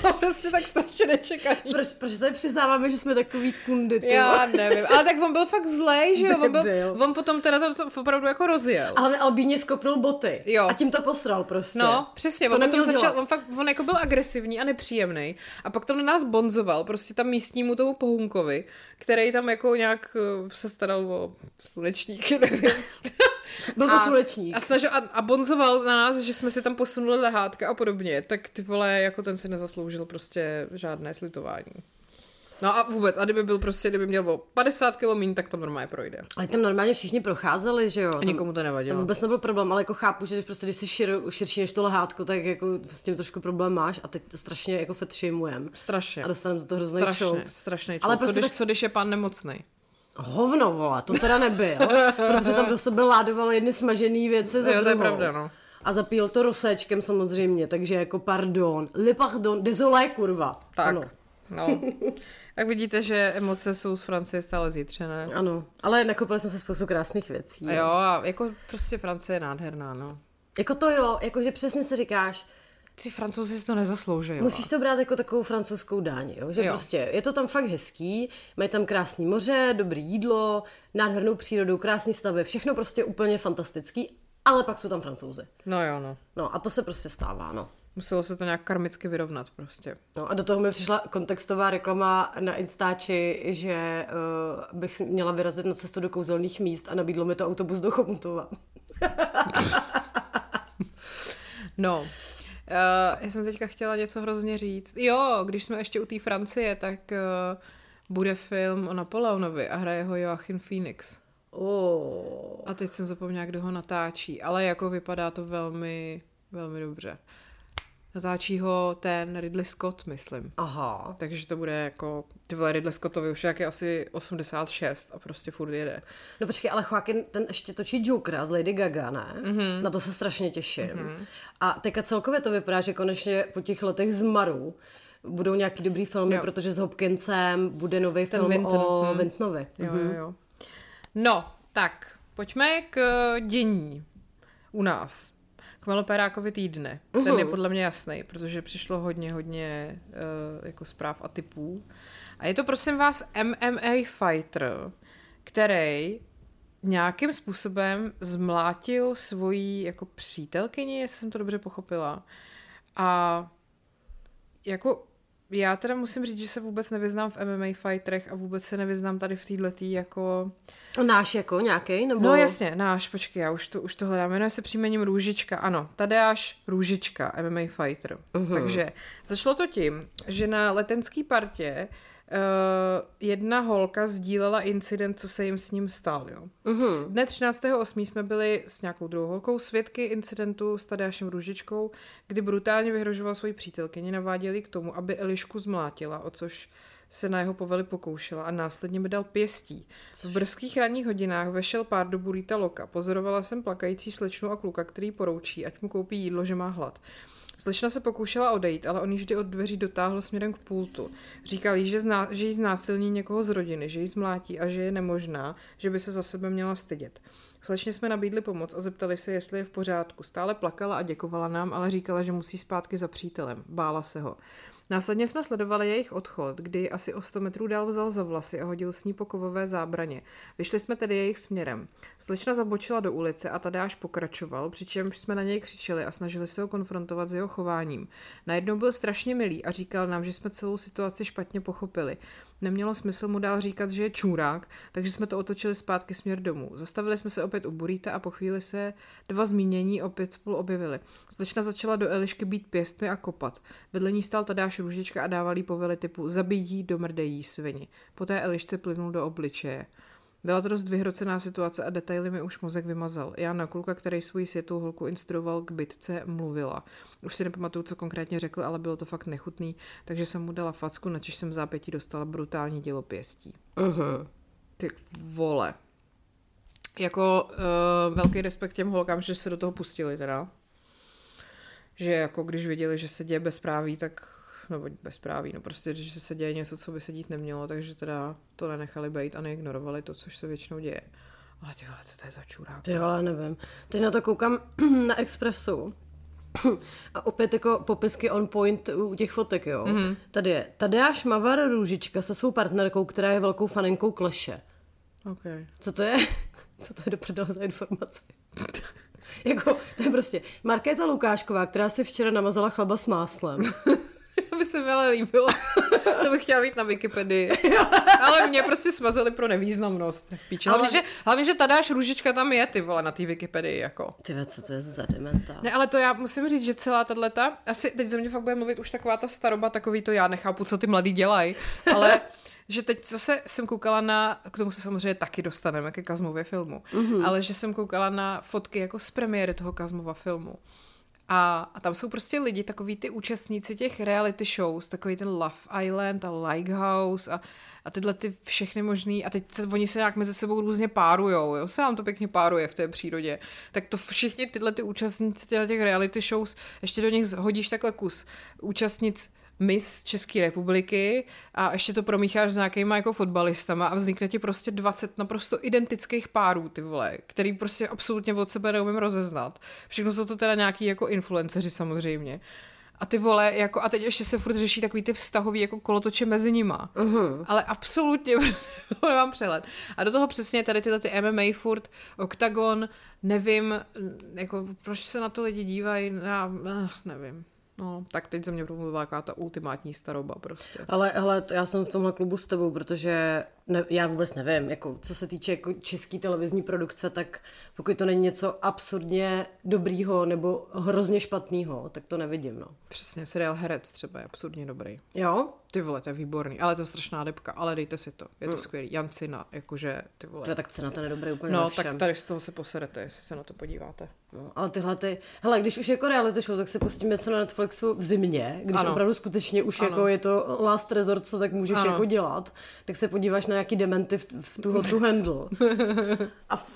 bylo prostě tak strašně nečekaný. Proč tady přiznáváme, že jsme takový kundy? Ty? Já nevím, ale tak on byl fakt zlej, že jo? On potom teda to opravdu jako rozjel. Ale Albíně skopnul boty. Jo. A tím to posral prostě. No, přesně, to on jako byl agresivní a nepříjemný. A pak tam na nás bonzoval, prostě tam místnímu tomu Pohunkovi, který tam jako nějak se staral o slunečníky, nevím. Byl to slunečník. A bonzoval na nás, že jsme si tam posunuli lehátka a podobně. Tak ty vole, jako ten si nezasloužil prostě žádné slitování. No a vůbec, a kdyby měl o 50 kilo míň, tak to normálně projde. Ale tam normálně všichni procházeli, že jo? A nikomu to nevadilo. To vůbec nebyl problém, ale jako chápu, že když jsi širší než to lehátko, tak jako s tím trošku problém máš a teď strašně jako fat shameujeme. Strašně. A dostaneme za to hrozný čout. Strašný čout. Ale co když je pán nemocnej? Hovno, vole, to teda nebyl, protože tam do sebe ládoval jedny smažený věci za druhou. Jo, to je pravda, no. A zapíl to roséčkem samozřejmě, takže jako pardon, le pardon, désolé, kurva. Tak, ano. No. Tak vidíte, že emoce jsou z Francie stále zjitřené. Ano, ale nakoupili jsme se spoustu krásných věcí. A jo, a jako prostě Francie je nádherná, no. Jako to jo, jakože přesně se říkáš, ty Francouzi si to nezaslouží. Musíš to brát jako takovou francouzskou dáň, jo? Že jo. Prostě je to tam fakt hezký, mají tam krásný moře, dobrý jídlo, nádhernou přírodu, krásný stavy, všechno prostě úplně fantastický, ale pak jsou tam Francouzi. No jo, no. No a to se prostě stává, no. Muselo se to nějak karmicky vyrovnat prostě. No a do toho mi přišla kontextová reklama na Instači, že bych měla vyrazit na cestu do kouzelných míst a nabídlo mi to autobus do Chomutova. No. Já jsem teďka chtěla něco hrozně říct. Jo, když jsme ještě u té Francie, tak bude film o Napoleonovi a hraje ho Joaquin Phoenix. Oh. A teď jsem zapomněla, kdo ho natáčí, ale jako vypadá to velmi, velmi dobře. Natáčí ho ten Ridley Scott, myslím. Aha. Takže to bude jako, ty vole, Ridley Scottovi už jak je asi 86 a prostě furt jede. No počkej, ale Joaquin, ten ještě točí Jokera z Lady Gaga, ne? Mm-hmm. Na to se strašně těším. Mm-hmm. A teďka celkově to vypadá, že konečně po těch letech zmaru budou nějaký dobrý filmy, jo. Protože s Hopkinsem bude nový film o Vintonovi. Jo. No, tak, pojďme k dění u nás. K Maloperákovi týdne. Ten je podle mě jasný, protože přišlo hodně jako zpráv a typů. A je to, prosím vás, MMA fighter, který nějakým způsobem zmlátil svoji jako přítelkyni, jestli jsem to dobře pochopila. A jako já teda musím říct, že se vůbec nevyznám v MMA fighterech a vůbec se nevyznám tady v týhletý jako... Náš jako nějaký? Nebo... No jasně, náš, počkej, já už to hledám. Jmenuje se příjmením Růžička, ano. Tadeáš Růžička, MMA fighter. Takže začalo to tím, že na letenský partě jedna holka sdílela incident, co se jim s ním stal, jo. Dne 13.8. jsme byli s nějakou druhou holkou svědky incidentu s Tadeášem Růžičkou, kdy brutálně vyhrožoval svoji přítelkyni, naváděli k tomu, aby Elišku zmlátila, o což se na jeho povely pokoušela a následně mi dal pěstí. V brzkých ranních hodinách vešel pár do burita Loka. Pozorovala jsem plakající slečnu a kluka, který poroučí, ať mu koupí jídlo, že má hlad. Slečna se pokoušela odejít, ale on ji vždy od dveří dotáhl směrem k pultu. Říkal jí, že jí znásilní někoho z rodiny, že jí zmlátí a že je nemožná, že by se za sebe měla stydět. Slečně jsme nabídli pomoc a zeptali se, jestli je v pořádku. Stále plakala a děkovala nám, ale říkala, že musí zpátky za přítelem. Bála se ho. Následně jsme sledovali jejich odchod, kdy asi o 100 metrů dál vzal za vlasy a hodil s ní po kovové zábraně. Vyšli jsme tedy jejich směrem. Slečna zabočila do ulice a Tadeáš pokračoval, přičemž jsme na něj křičeli a snažili se ho konfrontovat s jeho chováním. Najednou byl strašně milý a říkal nám, že jsme celou situaci špatně pochopili. Nemělo smysl mu dál říkat, že je čůrák, takže jsme to otočili zpátky směr domů. Zastavili jsme se opět u burita a po chvíli se dva zmínění opět spolu objevili. Slečna začala do Elišky být pěstmi a kopat. Vedle ní stál Tadeáš Růžička a dával jí povely typu zabijí do mrdejí svini. Poté Elišce plivnul do obličeje. Byla to dost vyhrocená situace a detaily mi už mozek vymazal. Já na kluka, který svoji světou holku instruoval k bitce, mluvila. Už si nepamatuju, co konkrétně řekl, ale bylo to fakt nechutný, takže jsem mu dala facku, načež jsem zápětí dostala brutální dělo pěstí. Ty vole. Jako velký respekt těm holkám, že se do toho pustili teda. Že jako když věděli, že se děje bezpráví, tak... nebo bezpráví, no prostě, že se děje něco, co by se dít nemělo, takže teda to nenechali bejt a neignorovali to, což se většinou děje. Ale ty vole, co to je za čurák? Ty vole, nevím. Teď na to koukám na Expressu a opět jako popisky on point u těch fotek, jo. Tady je Tadeáš Mavar Růžička se svou partnerkou, která je velkou faninkou Kleše. Okay. Co to je? Co to je do prdele za informace? Jako, to je prostě Markéta Lukášková, která si včera namazala chleba s máslem. To by se mi líbilo. To bych chtěla být na Wikipedii. Ale mě prostě smazali pro nevýznamnost. Hlavně, že Tadeáš Růžička tam je, ty vole, na té Wikipedii. Jako. Ty ve, co to je za dementa? Ne, ale to já musím říct, že celá tato, asi teď ze mě fakt bude mluvit už taková ta staroba, takový to já nechápu, co ty mladí dělají, ale... že teď zase jsem koukala k tomu se samozřejmě taky dostaneme, ke Kazmově filmu, ale že jsem koukala na fotky jako z premiéry toho Kazmova filmu. A tam jsou prostě lidi, takový ty účastníci těch reality shows, takový ten Love Island a Lighthouse a tyhle ty všechny možný, a teď oni se nějak mezi sebou různě párujou, jo, se nám to pěkně páruje v té přírodě, tak to všichni tyhle ty účastníci těch reality shows, ještě do nich hodíš takhle kus účastnic Miss České republiky a ještě to promícháš s nějakýma jako fotbalistama a vznikne ti prostě 20 naprosto identických párů, ty vole, který prostě absolutně od sebe neumím rozeznat. Všechno jsou to teda nějaký jako influenceři samozřejmě. A ty vole, jako a teď ještě se furt řeší takový ty vztahový jako kolotoče mezi nima. Ale absolutně nemám přehled. A do toho přesně tady tyhle ty MMA furt, Octagon, nevím, jako proč se na to lidi dívají, nevím. No, tak teď ze mě promluvila jaká ta ultimátní staroba prostě. Ale já jsem v tomhle klubu s tebou, protože já vůbec nevím, jako, co se týče jako české televizní produkce, tak pokud to není něco absurdně dobrýho nebo hrozně špatného, tak to nevidím, no. Přesně, seriál Herec třeba je absurdně dobrý. Jo? Ty vole, to je výborný, ale to je strašná debka, ale dejte si to, je to skvělý. Jancina, jakože, ty vole. Tak cena to nedobrý úplně na všem. No, tak tady z toho se poserete, jestli se na to podíváte. No, ale tyhle ty, hele, když už jako reality show, tak se pustíme co na Netflixu v zimě, když opravdu skutečně už jako je to last resort, co tak můžeš jako dělat, tak se podíváš na nějaký dementy v tu handle.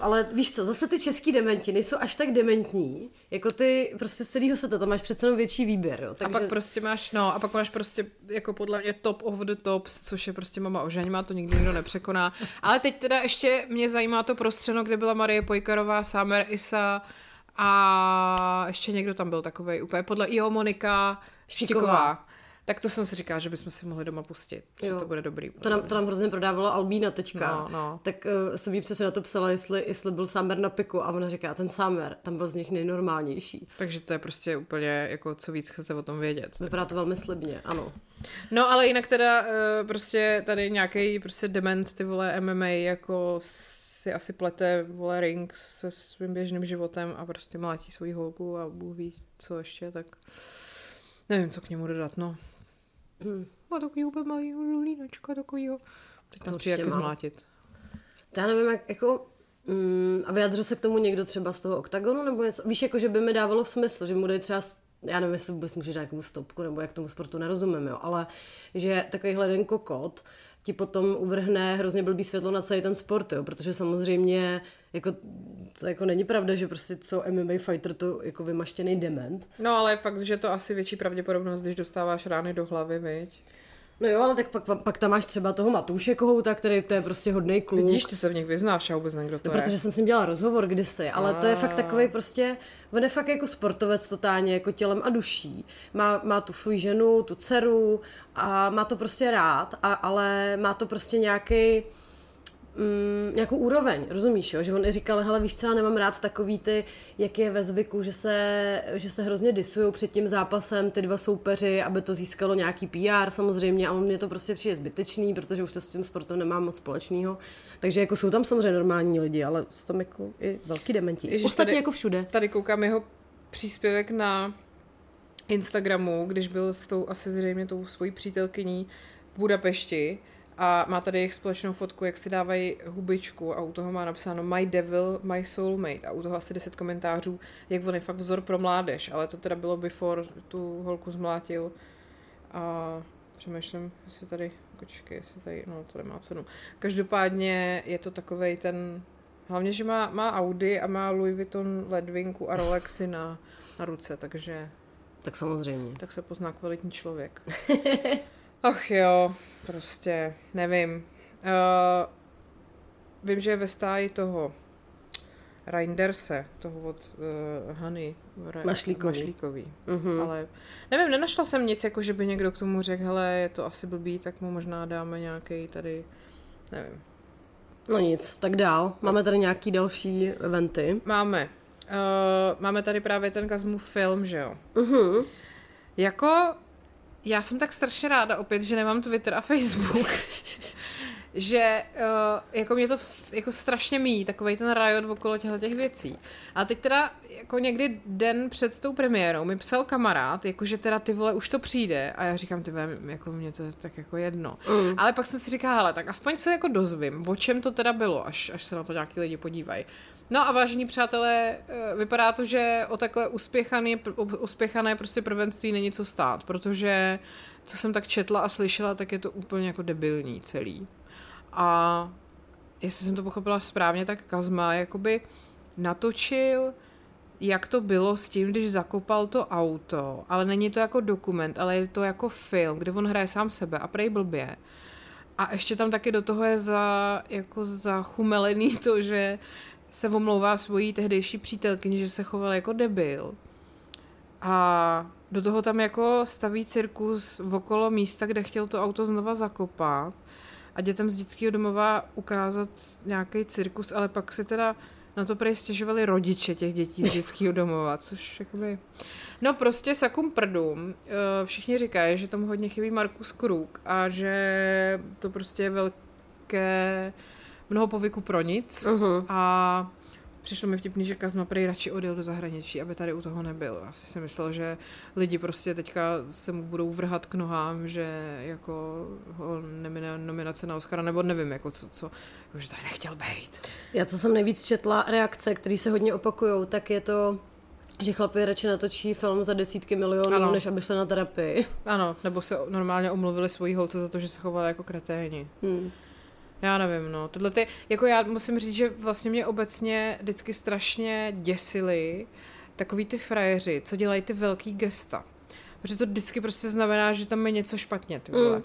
Ale víš co, zase ty český dementi nejsou až tak dementní, jako ty prostě z celého světa, tam máš přece jenom větší výběr, jo. Takže... A pak máš prostě jako podle mě top of the tops, což je prostě Mama ožeň, má to nikdo nepřekoná. Ale teď teda ještě mě zajímá to prostřeno, kde byla Marie Pojkarová, Sámer Isa A ještě někdo tam byl takovej úplně, podle Monika Štíková. Tak to jsem si říkala, že bychom si mohli doma pustit, jo, že to bude dobrý. To nám hrozně prodávalo Albína teďka. No. Tak jsem jí přesně na to psala, jestli byl Summer na piku, a ona říká, ten Summer, tam byl z nich nejnormálnější. Takže to je prostě úplně, jako co víc chcete o tom vědět. Vypadá to velmi slibně, ano. No ale jinak teda prostě tady nějaký prostě dement, ty vole MMA, jako si asi plete, vole, ring se svým běžným životem a prostě mlátí svoji holku a Bůh ví, co ještě, tak nevím, co k němu dodat, no. Má takovýho úplně malýho lulínočka takovýho. Teď tam přijde jak zmlátit. To já nevím, jak, jako... a vyjadřil se k tomu někdo třeba z toho oktagonu nebo něco? Víš, jako, že by mi dávalo smysl, že mu dají třeba... Já nevím, jestli vůbec může dát nějakou stopku, nebo jak tomu sportu nerozumím, jo, ale že takovýhle den kokot ti potom uvrhne hrozně blbý světlo na celý ten sport, jo, protože samozřejmě jako, to jako není pravda, že prostě co MMA fighter, to jako vymaštěný dement. No ale fakt, že to asi větší pravděpodobnost, když dostáváš rány do hlavy, viď? No jo, ale tak pak tam máš třeba toho Matouše Kohouta, který to je prostě hodnej kluk. Vidíš, ty se v nich vyznáš, já vůbec nevím, kdo to je. Protože jsem s ním dělala rozhovor kdysi, ale to je fakt takovej prostě, on je fakt jako sportovec totálně, jako tělem a duší. Má tu svou ženu, tu dceru a má to prostě rád, ale má to prostě nějaký... nějakou úroveň, rozumíš, jo? Že on i říkal, hele, víš co, já nemám rád takový ty, jak je ve zvyku, že se hrozně disujou před tím zápasem ty dva soupeři, aby to získalo nějaký PR samozřejmě, a on mě to prostě přijde zbytečný, protože už to s tím sportem nemám moc společného. Takže jako jsou tam samozřejmě normální lidi, ale jsou tam jako i velký dementi. Ježiš, ostatně tady, jako všude. Tady koukám jeho příspěvek na Instagramu, když byl s tou, asi zřejmě tou svojí přítelkyní v Budapešti. A má tady jejich společnou fotku, jak si dávají hubičku, a u toho má napsáno My Devil, My Soulmate, a u toho asi 10 komentářů, jak on je fakt vzor pro mládež, ale to teda bylo before tu holku zmlátil. A přemýšlím, jestli tady, no to nemá cenu. Každopádně je to takovej ten, hlavně, že má Audi a má Louis Vuitton ledvinku a Rolexy na ruce, takže... Tak samozřejmě. Tak se pozná kvalitní člověk. Ach jo, prostě, nevím. Vím, že je ve stáji toho Reinderse, toho od Hany Mašlíkový. Mm-hmm. Ale nevím, nenašla jsem nic, jako že by někdo k tomu řekl, hele, je to asi blbý, tak mu možná dáme nějaký tady, nevím. No nic, tak dál. Máme tady nějaký další eventy. Máme tady právě ten Kazmův film, že jo? Mm-hmm. Jako... Já jsem tak strašně ráda opět, že nemám Twitter a Facebook, že jako mě to jako strašně míjí, takovej ten riot okolo těchto věcí. A teď teda jako někdy den před tou premiérou mi psal kamarád, jakože teda ty vole, už to přijde, a já říkám, ty vole, jako mě to je tak jako jedno. Mm. Ale pak jsem si říkala, hele, tak aspoň se jako dozvím, o čem to teda bylo, až se na to nějaký lidi podívají. No a vážení přátelé, vypadá to, že o takhle uspěchané prostě prvenství není co stát, protože co jsem tak četla a slyšela, tak je to úplně jako debilní celý. A jestli jsem to pochopila správně, tak Kazma jakoby natočil, jak to bylo s tím, když zakopal to auto, ale není to jako dokument, ale je to jako film, kde on hraje sám sebe a prej blbě. A ještě tam taky do toho je jako zachumelený to, že se omlouvá svojí tehdejší přítelkyni, že se choval jako debil. A do toho tam jako staví cirkus okolo místa, kde chtěl to auto znova zakopat a dětem z dětského domova ukázat nějaký cirkus, ale pak si teda na to prej stěžovali rodiče těch dětí z dětského domova, což jakoby... No prostě sakům prdům. Všichni říkají, že tomu hodně chybí Markus Krug a že to prostě je velké... mnoho povyku pro nic. Uh-huh. A přišlo mi vtipný, že Kazma prej radši odjel do zahraničí, aby tady u toho nebyl. Asi si myslel, že lidi prostě teďka se mu budou vrhat k nohám, že jako ho nemine nominace na Oscara, nebo nevím, jako co že tady nechtěl být. Já co jsem nejvíc četla reakce, které se hodně opakujou, tak je to, že chlapi radši natočí film za desítky milionů, ano, než aby šli na terapii. Ano, nebo se normálně omluvili svojí holce za to, že se chovala jako kreténi. Hmm. Já nevím, no. Tohle ty, jako já musím říct, že vlastně mě obecně vždycky strašně děsily takový ty frajeři, co dělají ty velký gesta. Protože to vždycky prostě znamená, že tam je něco špatně, ty vole.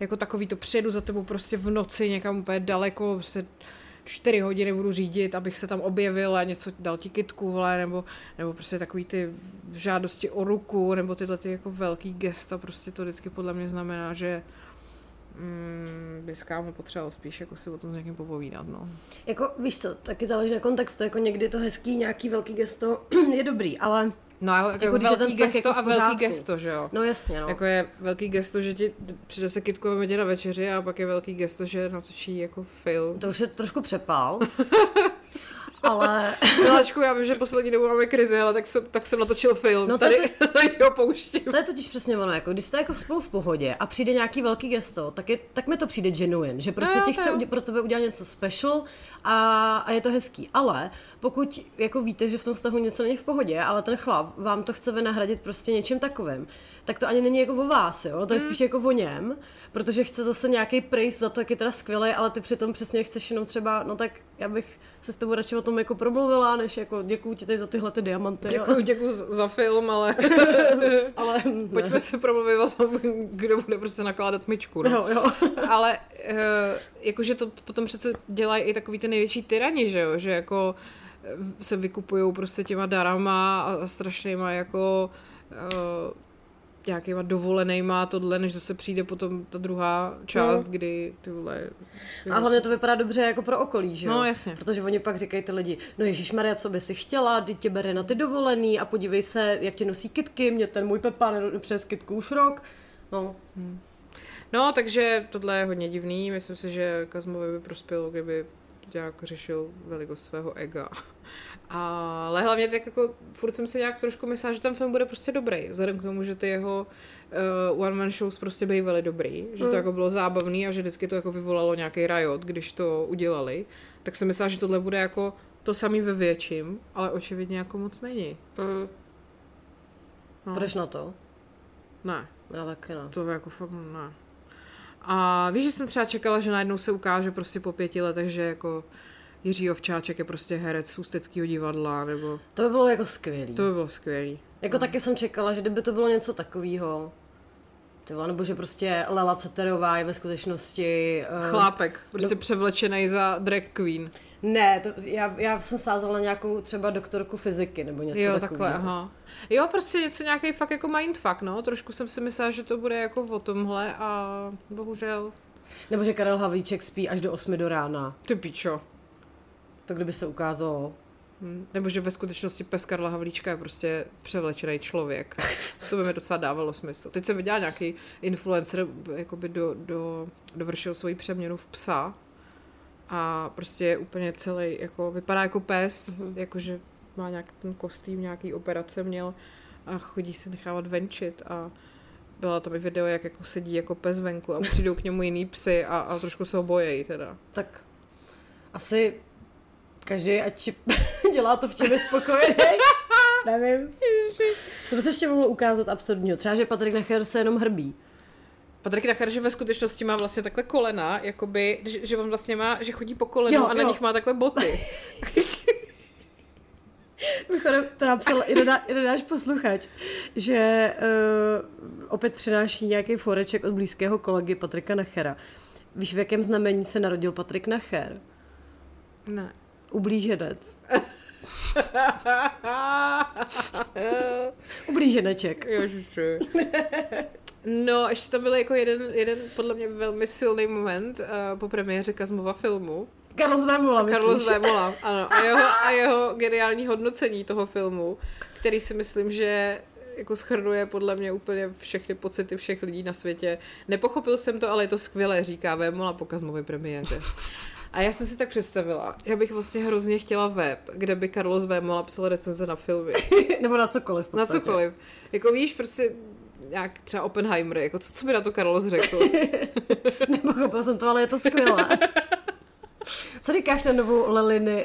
Jako takový to přijedu za tebou prostě v noci někam úplně daleko, prostě 4 hodiny budu řídit, abych se tam objevil a něco dal ti kytku, vole, nebo prostě takový ty žádosti o ruku, nebo tyhle ty jako velký gesta, prostě to vždycky podle mě znamená, že bys kámo potřeboval spíš jako si o tom s někým popovídat, no. Jako, víš co, taky záleží na kontextu, jako někdy to hezký, nějaký velký gesto je dobrý, ale... No ale jako velký gesto jako a velký gesto, že jo? No jasně, no. Jako je velký gesto, že ti přijde se kytkové medě na večeři a pak je velký gesto, že natočí jako film. To už je trošku přepál. Ale... Miláčku, já vím, že poslední dobu máme krizi, ale tak jsem natočil film, no tady ho pouštím. To je totiž přesně ono, jako když jste jako spolu v pohodě a přijde nějaký velký gesto, tak mi to přijde genuine, že prostě ti chce pro tebe udělat něco special a je to hezký, ale pokud jako víte, že v tom vztahu něco není v pohodě, ale ten chlap vám to chce vynahradit prostě něčím takovým, tak to ani není jako o vás, jo? To je spíš jako o něm, protože chce zase nějaký praise za to, jak je teda skvělej, ale ty přitom přesně chceš jenom třeba, no tak já bych se s tebou radši o tom jako promluvila, než jako děkuju ti tady za tyhle ty diamanty. Děkuju za film, ale pojďme se promluvit o tom, kdo bude prostě nakládat myčku. No? Jo. Ale jakože to potom přece dělají i takový ty největší tyrani, že jo, že jako se vykupujou prostě těma darama a strašnýma jako nějakýma dovolenejma tohle, než zase přijde potom ta druhá část, kdy ty vole... A hlavně to vypadá dobře jako pro okolí, že jo? No jasně. Protože oni pak říkají ty lidi, no ježišmarja, co by si chtěla, teď tě bere na ty dovolený a podívej se, jak tě nosí kytky, mě ten můj Pepa přes kytku už rok, no... No, takže tohle je hodně divný, myslím si, že Kazmovi by prospělo, kdyby nějak řešil velikost svého ega. Ale hlavně tak jako furt jsem si nějak trošku myslela, že ten film bude prostě dobrý, vzhledem k tomu, že ty jeho one-man shows prostě bývaly dobrý, že to jako bylo zábavný a že vždycky to jako vyvolalo nějaký riot, když to udělali, tak jsem myslela, že tohle bude jako to samý ve větším, ale očividně jako moc není. No. Půjdeš na to? Ne. Já taky ne. To jako fakt ne. A víš, že jsem třeba čekala, že najednou se ukáže prostě po 5 letech, že jako Jiří Ovčáček je prostě herec z Ústeckého divadla, nebo... To by bylo jako skvělý. To by bylo skvělý. Jako taky jsem čekala, že kdyby to bylo něco takového, nebo že prostě Lela Ceterová je ve skutečnosti... Chlápek, prostě převlečený za drag queen. Ne, já jsem sázela nějakou třeba doktorku fyziky, nebo něco takového. Jo, takhle, aha. Jo, prostě něco, nějaký fakt jako mindfuck, no. Trošku jsem si myslela, že to bude jako o tomhle a bohužel... Nebo že Karel Havlíček spí až do 8 do rána. Ty pičo. To kdyby se ukázalo. Nebo že ve skutečnosti pes Karla Havlíčka je prostě převlečený člověk. To by mi docela dávalo smysl. Teď jsem viděla nějaký influencer, jakoby dovršil svoji přeměnu v psa a prostě je úplně celý, jako vypadá jako pes, jakože má nějaký ten kostým, nějaký operace měl a chodí se nechávat venčit a byla tam i video, jak jako sedí jako pes venku a přijdou k němu jiný psy a trošku se ho bojejí teda. Tak asi každý ať dělá to, v čem je spokojený. Nevím. Co by se ještě mohlo ukázat absurdního? Třeba, že Patrik Nacher se jenom hrbí. Patrik Nacher, že ve skutečnosti má vlastně takhle kolena, jakoby, že on vlastně má, že chodí po kolenu a na nich má takhle boty. Mimochodem, to napsal i náš posluchač, že opět přináší nějaký foreček od blízkého kolegy Patrika Nachera. Víš, v jakém znamení se narodil Patrik Nacher? Ne. Ublíženec. Ublíženeček. Ježiši. No, ještě tam byl jako jeden podle mě velmi silný moment po premiéře Kazmova filmu. Karlos Vémola, ano. A jeho geniální hodnocení toho filmu, který si myslím, že jako shrnuje podle mě úplně všechny pocity všech lidí na světě. Nepochopil jsem to, ale je to skvělé, říká Vémola po Kazmově premiéře. A já jsem si tak představila, že bych vlastně hrozně chtěla web, kde by Karlos Vémola psal recenze na filmy. Nebo na cokoliv v podstatě. Na cokoliv. Jako víš, prostě nějak třeba Oppenheimer, jako co by na to Karlos řekl? Nepochopil jsem to, ale je to skvělé. Co říkáš na novou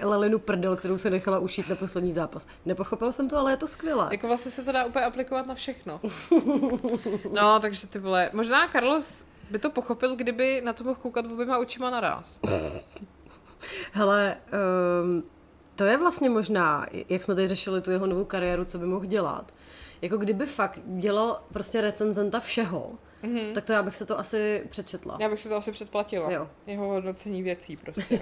Lelinu prdel, kterou se nechala ušít na poslední zápas? Nepochopil jsem to, ale je to skvělé. Jako vlastně se to dá úplně aplikovat na všechno. No, takže ty vole, možná Karlos by to pochopil, kdyby na to mohl koukat oběma očima naraz. Hele, to je vlastně možná, jak jsme tady řešili tu jeho novou kariéru, co by mohl dělat, jako kdyby fakt dělal prostě recenzenta všeho, mm-hmm. tak to já bych se to asi přečetla. Já bych se to asi předplatila. Jo. Jeho hodnocení věcí prostě.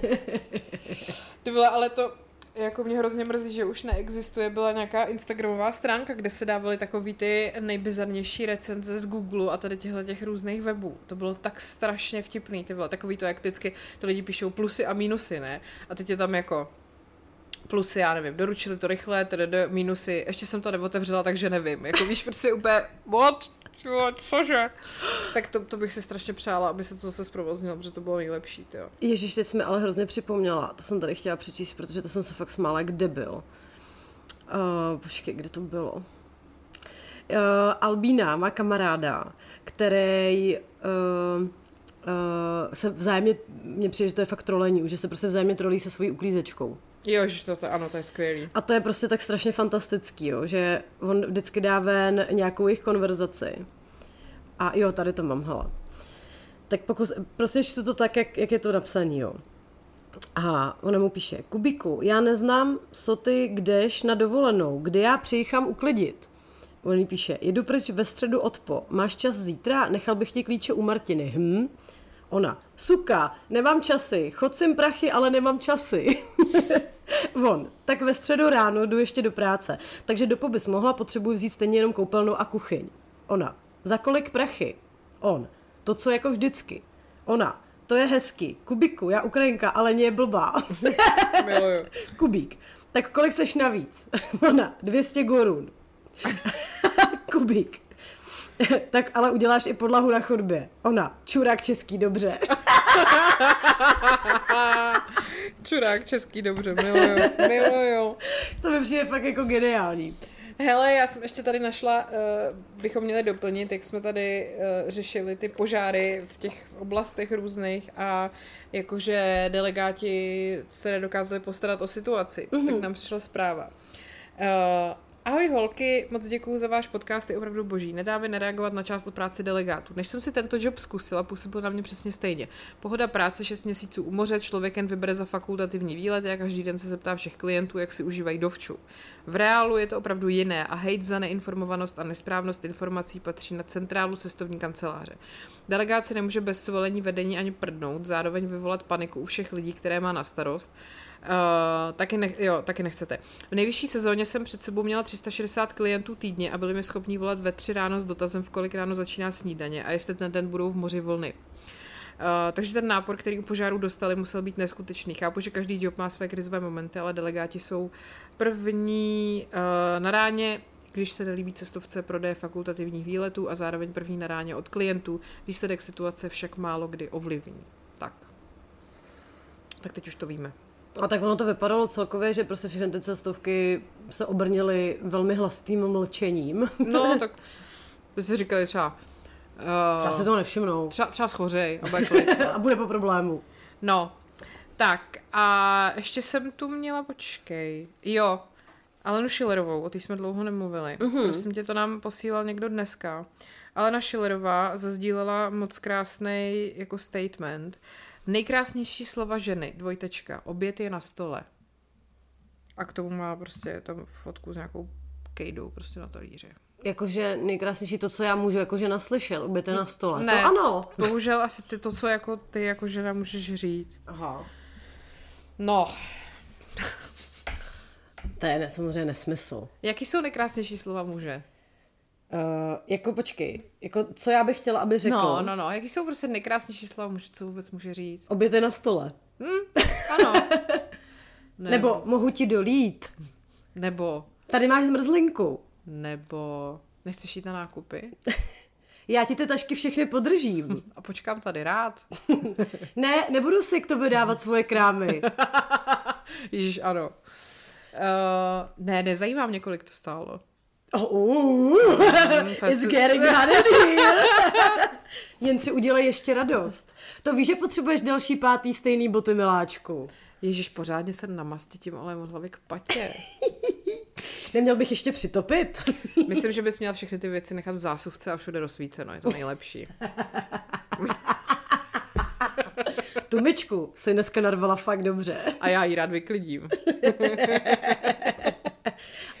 Ty vole, ale to jako mě hrozně mrzí, že už neexistuje, byla nějaká instagramová stránka, kde se dávaly takový ty nejbizarnější recenze z Google a tady těchto těch různých webů. To bylo tak strašně vtipný, ty vole, takový to, jak vždycky to lidi píšou plusy a mínusy, ne? A teď je tam jako plusy, já nevím, doručili to rychle, tedy do mínusy, ještě jsem to neotevřela, takže nevím. Jako víš, prostě úplně, cože? Tak to bych si strašně přála, aby se to zase zprovoznilo, protože to bylo nejlepší, jo. Ježíš, teď jsi mi ale hrozně připomněla, to jsem tady chtěla přečíst, protože to jsem se fakt smála, kde byl. Počkej, kde to bylo? Albína má kamaráda, který... se vzájemně, mně přijde, že to je fakt trolení, že se prostě vzájemně trolí se svojí uklízečkou. Jo, že to, ano, to je skvělý. A to je prostě tak strašně fantastický, jo, že on vždycky dá ven nějakou jejich konverzaci. A jo, tady to mám, hele. Tak pokus, prostě čtu to tak, jak je to napsaný, jo. Aha, ona mu píše, Kubiku, já neznám, co ty kdeš na dovolenou, kdy já přijíchám uklidit. On jí píše, jedu pryč ve středu odpo, máš čas zítra, nechal bych ti klíče u Martiny, Ona, suka, nemám časy, chod sem prachy, ale nemám časy. On, tak ve středu ráno jdu ještě do práce, takže dopo bys mohla, potřebuji vzít stejně jenom koupelnu a kuchyň. Ona, za kolik prachy? On, to co jako vždycky. Ona, to je hezky, Kubiku, já Ukrajinka, ale mě je blbá. Miluju. Kubík, tak kolik seš navíc? Ona, 200 korun. Kubík. Tak ale uděláš i podlahu na chodbě. Ona, čurák český, dobře. Čurák český, dobře, miluju. To mi přijde fakt jako geniální. Hele, já jsem ještě tady našla, bychom měli doplnit, jak jsme tady řešili ty požáry v těch oblastech různých a jakože delegáti se nedokázali postarat o situaci, tak nám přišla zpráva. Ahoj holky, moc děkuju za váš podcast, je opravdu boží. Nedá mi nereagovat na část o práci delegátů. Než jsem si tento job zkusila, působilo na mě přesně stejně. Pohoda práce 6 měsíců u moře, člověkem vybere za fakultativní výlet a každý den se zeptá všech klientů, jak si užívají dovču. V reálu je to opravdu jiné a hejt za neinformovanost a nesprávnost informací patří na centrálu cestovní kanceláře. Delegace nemůže bez svolení vedení ani prdnout, zároveň vyvolat paniku u všech lidí, které má na starost. Taky nechcete. V nejvyšší sezóně jsem před sebou měla 360 klientů týdně a byli mi schopni volat ve 3 ráno s dotazem, v kolik ráno začíná snídaně a jestli ten den budou v moři vlny. Takže ten nápor, který u požáru dostali, musel být neskutečný. Chápu, že každý job má své krizové momenty, ale delegáti jsou první na ráně, když se nelíbí cestovce, prodeje fakultativních výletů a zároveň první na ráně od klientů. Výsledek situace však málo kdy ovlivní. Tak teď už to víme. A tak ono to vypadalo celkově, že prostě všechny ty cestovky se obrnily velmi hlasitým mlčením. No, tak by si říkali třeba se toho nevšimnou. Třeba schořej. A bude po problému. No, tak a ještě jsem tu měla, počkej, jo, Alenu Schillerovou, o té jsme dlouho nemluvili. Mm-hmm. Prosím tě, to nám posílal někdo dneska. Alena Schillerová zazdílela moc krásnej jako statement. Nejkrásnější slova ženy, : oběd je na stole. A k tomu má prostě tam fotku s nějakou kejdou prostě na talíři. Jakože nejkrásnější to, co já můžu jako žena slyšet, oběd je na stole. Ne, to ano. Bohužel asi to, co jako ty jako žena můžeš říct. Aha. No. To je samozřejmě nesmysl. Jaký jsou nejkrásnější slova muže? Co já bych chtěla, aby řekl. No, jaký jsou prostě nejkrásnější slova muže, co vůbec může říct? Oběd je na stole. Ano. Nebo mohu ti dolít. Nebo tady máš zmrzlinku. Nebo nechceš jít na nákupy? Já ti ty tašky všechny podržím. A počkám tady rád. Ne, nebudu si k tobě dávat svoje krámy. Ježiš, ano. Ne, nezajímá mě, kolik to stálo. It's getting harder here. Jen si udělej ještě radost. To víš, že potřebuješ další 5. stejný boty, miláčku. Ježíš, pořádně se namastitím, ale od hlavy k patě. Neměl bych ještě přitopit. Myslím, že bys měla všechny ty věci nechat v zásuvce a všude rozsvíceno. Je to nejlepší. Tu myčku si dneska narvala fakt dobře. A já ji rád vyklidím.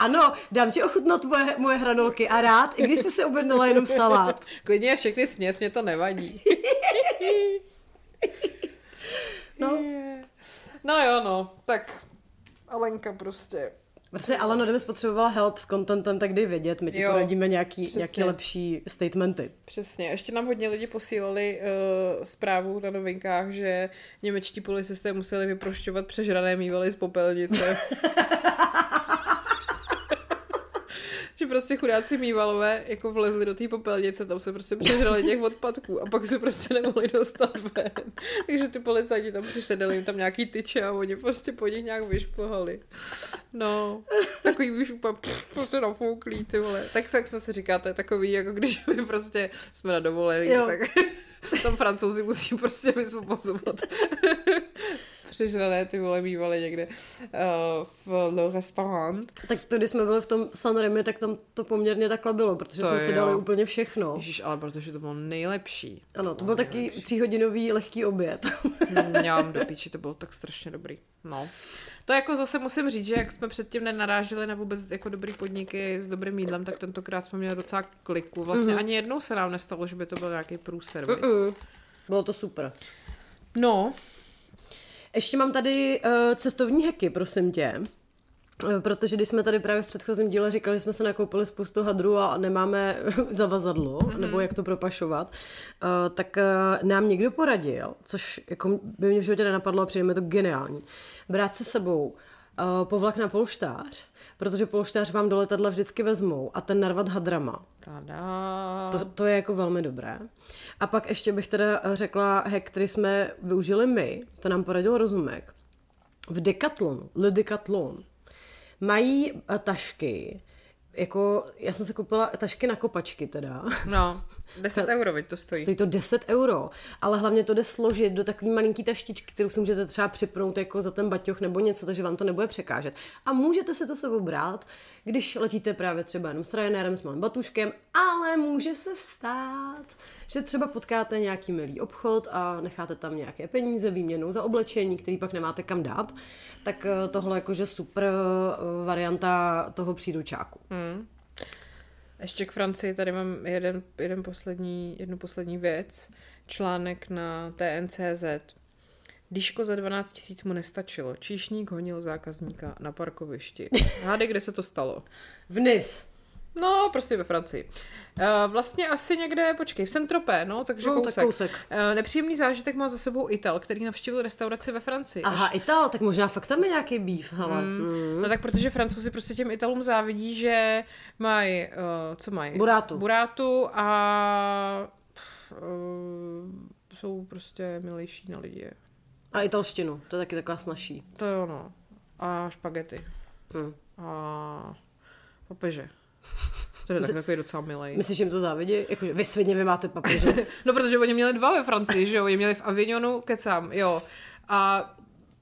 Ano, dám ti ochutnat moje hranolky a rád, i když jsi se objednala jenom salát. Klidně všechny směs, mě to nevadí. No jo, tak Alenka prostě. Protože Alena, kdyby spotřebovala help s contentem, tak dej vědět, my ti poradíme nějaký lepší statementy. Přesně, ještě nám hodně lidi posílali zprávu na novinkách, že němečtí policisté museli vyprošťovat přežrané mývaly z popelnice. Že prostě chudáci mývalové jako vlezli do té popelnice, tam se prostě přežrali těch odpadků a pak se prostě nemohli dostat ven. Takže ty policajti tam přišli, dali jim tam nějaký tyče a oni prostě po nich nějak vyšplhali. No, takový už úplně prostě nafouklý, ty vole. Tak se si říká, to je takový, jako když my prostě jsme na dovolení, tak tam Francouzi musí prostě vyspozovat. Přežrané ty vole mývaly někde v Le Restaurant. Tak to, když jsme byli v tom Sanremi, tak tam to poměrně takhle bylo, protože to jsme si dali úplně všechno. Ježiš, ale protože to bylo nejlepší. Ano, to byl taky 3hodinový lehký oběd. Mňám do píči, to bylo tak strašně dobrý. No. To jako zase musím říct, že jak jsme předtím nenarážili na vůbec jako dobrý podniky s dobrým jídlem, tak tentokrát jsme měli docela kliku. Vlastně ani jednou se nám nestalo, že by to byl nějaký průser. Bylo to super. No. Ještě mám tady cestovní hacky, prosím tě, protože když jsme tady právě v předchozím díle říkali, že jsme se nakoupili spoustu hadru a nemáme zavazadlo, nebo jak to propašovat, tak nám někdo poradil, což jako by mě v životě nenapadlo a přijde mi to geniální, brát se sebou povlak na polštář, protože polštář vám do letadla vždycky vezmou a ten narvat hadrama. To je jako velmi dobré. A pak ještě bych teda řekla hack, který jsme využili my, to nám poradil Rozumek. V Decathlonu, Le Decathlon, mají tašky, jako já jsem se koupila tašky na kopačky teda. No, 10 euro, to stojí. Stojí to 10 euro, ale hlavně to jde složit do takový malinký taštičky, kterou si můžete třeba připnout jako za ten baťoch nebo něco, takže vám to nebude překážet. A můžete se to sebou brát, když letíte právě třeba jenom s Ryanérem, s malým batuškem, ale může se stát, že třeba potkáte nějaký milý obchod a necháte tam nějaké peníze výměnou za oblečení, který pak nemáte kam dát, tak tohle jakože super varianta toho příručáku. Ještě k Francii, tady mám jednu poslední věc, článek na TNCZ. Díško za 12 000 mu nestačilo, číšník honil zákazníka na parkovišti. Hádej, kde se to stalo? V Nice. No, prostě ve Francii. Vlastně asi někde, v Saint-Tropez, takže kousek. Nepříjemný zážitek má za sebou Ital, který navštívil restauraci ve Francii. Aha, Ital, tak možná fakt tam je nějaký býv, hele. No tak protože Francouzi prostě těm Italům závidí, že mají, co mají? Burátu a jsou prostě milejší na lidi. A italštinu, to je taky taková snažší. To je ono. A špagety. A papeže. To je takový docela milej. Myslíš, že jim to závidí? Jakože vy svině, vy máte papeže. No, protože oni měli dva ve Francii, že jo? Oni měli v Avignonu, kecám, jo. A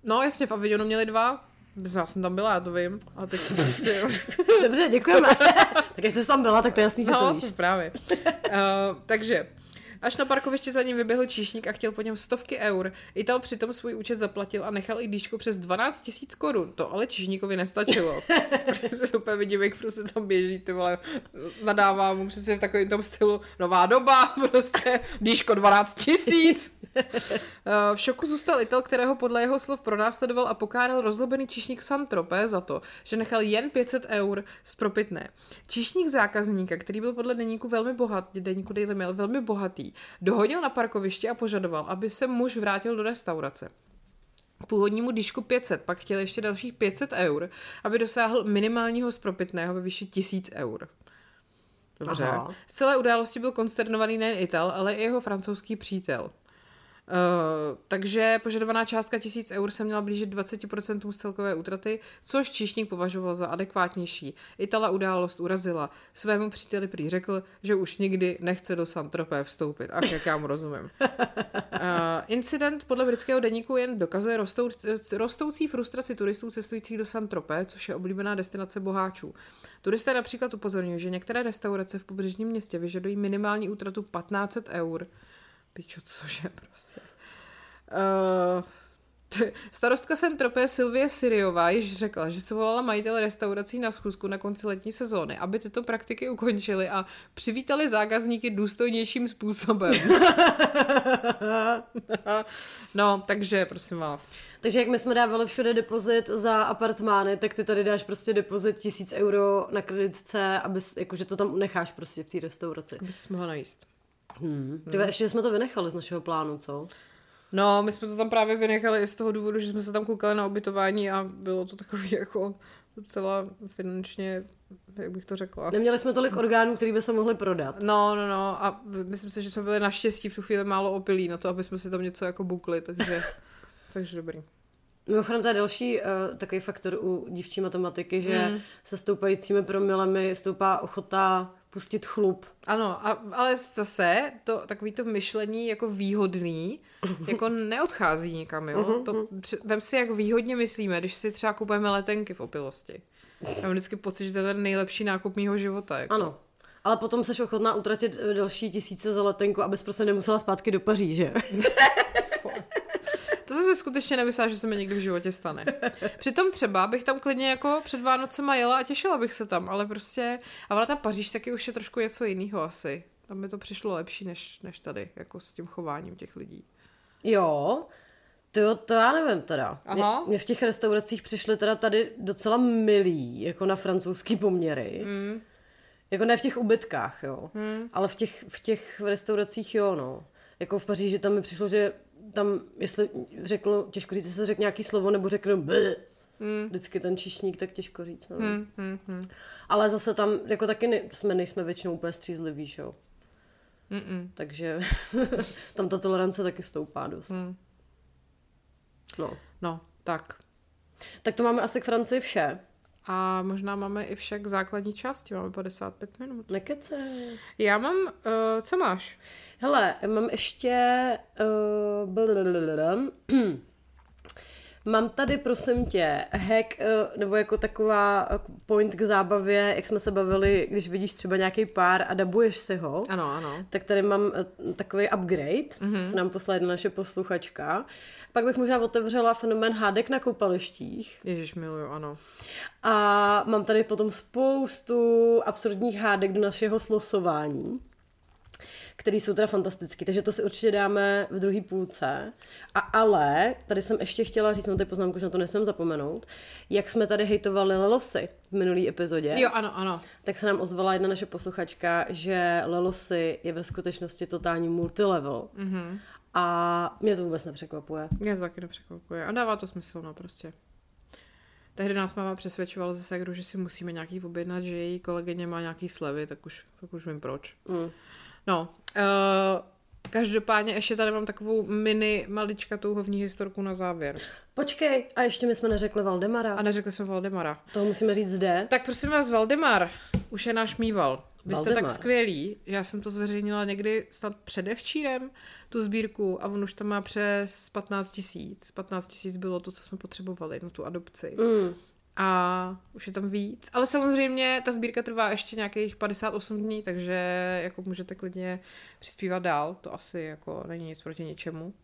no jasně, v Avignonu měli dva. Já jsem tam byla, já to vím. A teď prostě... Dobře, děkujeme. Tak jestli jsi tam byla, tak to je jasný, že to víš. No, právě. Takže... Až na parkovišti za ním vyběhl číšník a chtěl po něm 100 eur. Ital přitom svůj účet zaplatil a nechal i díčko přes 12 000 korun. To ale číšníkovi nestačilo. Protože úplně vidím, jak prostě tam běží, ty vole, nadává mu přesně v takovém tom stylu nová doba, prostě díčko 12 000. V šoku zůstal Ital, kterého podle jeho slov pronásledoval a pokáral rozlobený číšník Saint-Tropez za to, že nechal jen 500 eur spropitné. Číšník zákazníka, který byl podle deníku velmi bohatý, deníku Daily Mail, velmi bohatý, dohodil na parkovišti a požadoval, aby se muž vrátil do restaurace. K původnímu díšku 500, pak chtěl ještě dalších 500 eur, aby dosáhl minimálního spropitného ve výši 1000 eur. Dobře. Aha. Z celé události byl konsternovaný nejen Ital, ale i jeho francouzský přítel. Takže požadovaná částka 1000 eur se měla blížit 20% z celkové útraty, což číšník považoval za adekvátnější. Itala událost urazila. Svému příteli prý řekl, že už nikdy nechce do Saint-Tropez vstoupit. Ach, jak já mu rozumím. Incident podle britského deníku jen dokazuje rostoucí frustraci turistů cestujících do Saint-Tropez, což je oblíbená destinace boháčů. Turisté například upozorňují, že některé restaurace v pobřežním městě vyžadují minimální útratu 1500 eur. Pičo, cože, prostě. Starostka Saint-Tropez Silvie Siriová již řekla, že se volala majitel restaurací na schůzku na konci letní sezóny, aby tyto praktiky ukončili a přivítali zákazníky důstojnějším způsobem. No, takže prosím vás. Takže jak my jsme dávali všude depozit za apartmány, tak ty tady dáš prostě depozit 1 000 euro na kreditce, aby jakože to tam necháš prostě v té restauraci. Aby jsi mohla najíst. Ty ještě jsme to vynechali z našeho plánu, co? No, my jsme to tam právě vynechali i z toho důvodu, že jsme se tam koukali na ubytování a bylo to takový jako docela finančně, jak bych to řekla. Neměli jsme tolik orgánů, který by se mohli prodat. No a myslím si, že jsme byli naštěstí v tu chvíli málo opilí na to, aby jsme si tam něco jako bukli, takže, takže dobrý. Mimochodem, to je další takový faktor u dívčí matematiky, že se stoupajícími promilemi stoupá ochota pustit chlup. Ano, ale zase to takový to myšlení jako výhodný, jako neodchází nikam, jo. To, vem si, jak výhodně myslíme, když si třeba kupujeme letenky v opilosti. Já mám vždycky pocit, že to je ten nejlepší nákup mýho života. Jako. Ano, ale potom seš ochotná utratit další tisíce za letenku, abys prostě nemusela zpátky do Paříže. To se skutečně nemyslela, že se mi někdy v životě stane. Přitom třeba bych tam klidně jako před Vánocema jela a těšila bych se tam, ale prostě... A ona ta Paříž taky už je trošku něco jiného asi. Tam mi to přišlo lepší než tady, jako s tím chováním těch lidí. Jo, to já nevím teda. Mě v těch restauracích přišly teda tady docela milí, jako na francouzský poměry. Jako ne v těch ubytkách, jo. Ale v těch restauracích, jo, no. Jako v Paříži tam mi přišlo, že tam, jestli řeknu, těžko říct, jestli řekne nějaký slovo, nebo řeknu vždycky ten číšník, tak těžko říct. Ale zase tam, jako taky nejsme většinou úplně střízliví, že jo. Takže tam ta tolerance taky stoupá dost. No, tak. Tak to máme asi k Francii vše. A možná máme i vše k základní části, máme 55 minut. Nekece. Já mám, co máš? Hele, mám ještě, mám tady, prosím tě, hack, nebo jako taková point k zábavě, jak jsme se bavili, když vidíš třeba nějaký pár a dabuješ si ho. Ano. Tak tady mám takový upgrade, co nám poslala jedna naše posluchačka. Pak bych možná otevřela fenomén hádek na koupalištích. Ježiš, miluju, ano. A mám tady potom spoustu absurdních hádek do našeho slosování, které jsou teda fantastické, takže to si určitě dáme v druhý půlce. Ale tady jsem ještě chtěla říct, mám tady poznámku, že na to nesmím zapomenout, jak jsme tady hejtovali lelosy v minulý epizodě. Jo, ano. Tak se nám ozvala jedna naše posluchačka, že lelosy je ve skutečnosti totální multilevel. A mě to vůbec nepřekvapuje. Mě to taky nepřekvapuje. A dává to smysl, no prostě. Tehdy nás máma přesvědčovala ze Segru, že si musíme nějaký objednat, že její kolegyně má nějaký slevy, tak už vím proč. No, každopádně ještě tady mám takovou mini maličkatou hovní historku na závěr. Počkej, a ještě my jsme neřekli Valdemara. A neřekli jsme Valdemara. To musíme říct zde. Tak prosím vás, Valdemar, už je náš mýval. Vy jste tak skvělí, že já jsem to zveřejnila někdy snad předevčírem, tu sbírku, a on už tam má přes 15 000. 15 000 bylo to, co jsme potřebovali na tu adopci. A už je tam víc. Ale samozřejmě ta sbírka trvá ještě nějakých 58 dní, takže jako můžete klidně přispívat dál. To asi jako není nic proti ničemu.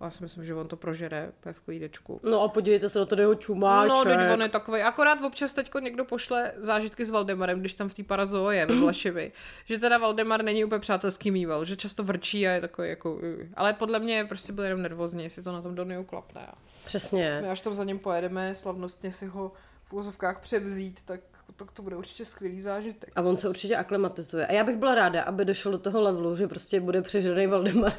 Já si myslím, že on to prožere v klídečku. No a podívejte se na to jeho čumáček. No, teď on je takovej. Akorát občas teďko někdo pošle zážitky s Valdemarem, když tam v té parazoo je ve Vlaševi. Že teda Valdemar není úplně přátelský mýval, že často vrčí a je takový jako... Ale podle mě prostě byl jenom nervózní, jestli to na tom Doniu klapne. Přesně. My až tam za ním pojedeme, slavnostně si ho v úzovkách převzít, tak to bude určitě skvělý zážitek. A on se určitě aklimatizuje. A já bych byla ráda, aby došlo do toho levelu, že prostě bude přežraný Valdemar,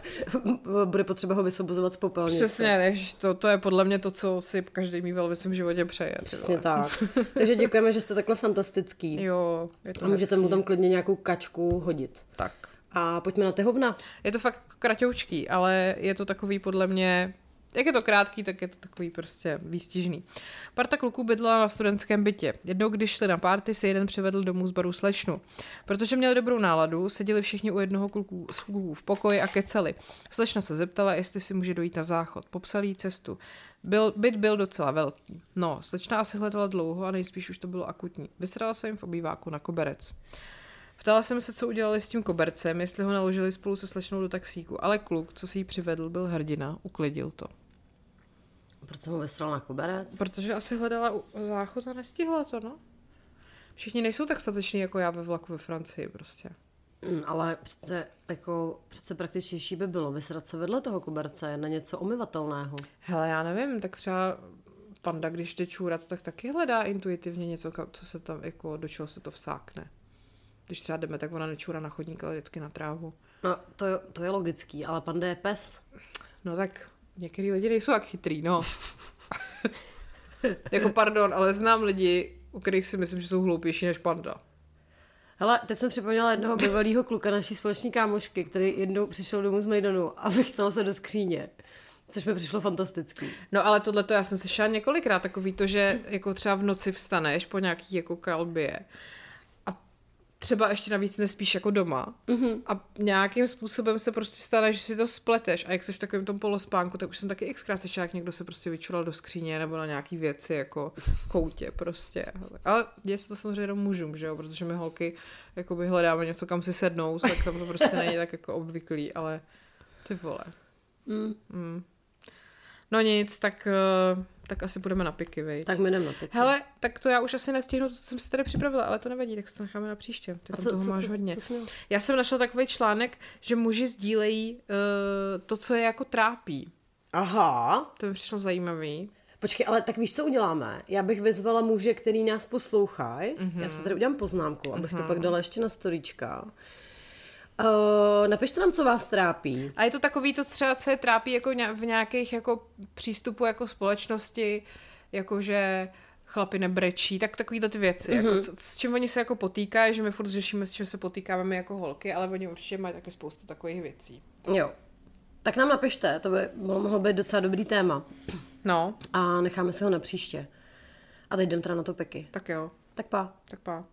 bude potřeba ho vysvobozovat z popelnice. Přesně, než to je podle mě to, co si každý mýval ve svém životě přeje. Přesně tak. Takže děkujeme, že jste takhle fantastický. Jo, je to. A můžete mu tam klidně nějakou kačku hodit. Tak. A pojďme na ty hovna. Je to fakt kratoučký, ale je to takový podle mě... Jak je to krátký, tak je to takový prostě výstižný. Parta kluků bydlela na studentském bytě. Jednou, když šli na párty, si jeden přivedl domů z baru slečnu. Protože měli dobrou náladu, seděli všichni u jednoho kluku v pokoji a kecali. Slečna se zeptala, jestli si může dojít na záchod. Popsal jí cestu. Byt byl docela velký. No, slečna asi hledala dlouho a nejspíš už to bylo akutní. Vysrala se jim v obýváku na koberec. Ptala jsem se, co udělali s tím kobercem, jestli ho naložili spolu se slečnou do taxíku, ale kluk, co si ji přivedl, byl hrdina, uklidil to. Proč jsem ho vysral na koberec? Protože asi hledala záchod a nestihla to, no. Všichni nejsou tak stateční jako já ve vlaku ve Francii prostě. Ale přece praktičnější by bylo vysrat se vedle toho koberce na něco omyvatelného. Hele, já nevím, tak třeba panda, když jde čůrat, tak taky hledá intuitivně něco, co se tam jako, do čeho se to vsákne. Když třeba jdeme, tak ona nečůra na chodník, ale vždycky na trávu. No, to je logický, ale panda je pes. No tak některý lidi nejsou tak chytrý, no. Jako pardon, ale znám lidi, u kterých si myslím, že jsou hloupější než panda. Hele, teď jsem připomněla jednoho bývalýho kluka, naší společní kámošky, který jednou přišel domů z Majdanu a vychcel se do skříně, což mi přišlo fantastický. No ale tohleto já jsem slyšela několikrát, takový to, že jako třeba v noci vstaneš po nějaký jako kalbě a třeba ještě navíc nespíš jako doma a nějakým způsobem se prostě stane, že si to spleteš a jak jsi v takovém tom polospánku, tak už jsem taky xkrát slyšela, jak někdo se prostě vyčulal do skříně nebo na nějaký věci jako v koutě prostě. Ale děje se to samozřejmě jenom mužům, že jo, protože my holky jakoby hledáme něco, kam si sednout, tak tam to prostě není tak jako obvyklý, ale ty vole. No nic, tak asi půjdeme na piky, vej. Tak my jdeme na piky. Hele, tak to já už asi nestihnu, to jsem si tady připravila, ale to nevadí, tak si to necháme na příště. Ty tam toho máš hodně. Já jsem našla takový článek, že muži sdílejí to, co je jako trápí. Aha. To mi přišlo zajímavý. Počkej, ale tak víš, co uděláme? Já bych vyzvala muže, který nás poslouchají. Já se tady udělám poznámku, abych to pak dala ještě na storíčka. Napište nám, co vás trápí. A je to takový to třeba, co je trápí jako v nějakých jako přístupu jako společnosti, jakože chlapi nebrečí, tak takovýhle ty věci. Jako, s čím oni se jako potýkají, že my furt řešíme, s čím se potýkáme jako holky, ale oni určitě mají taky spoustu takových věcí. Jo. Tak nám napište, to by mohlo být docela dobrý téma. No. A necháme si ho na příště. A teď jdem teda na to peky. Tak jo. Tak pa.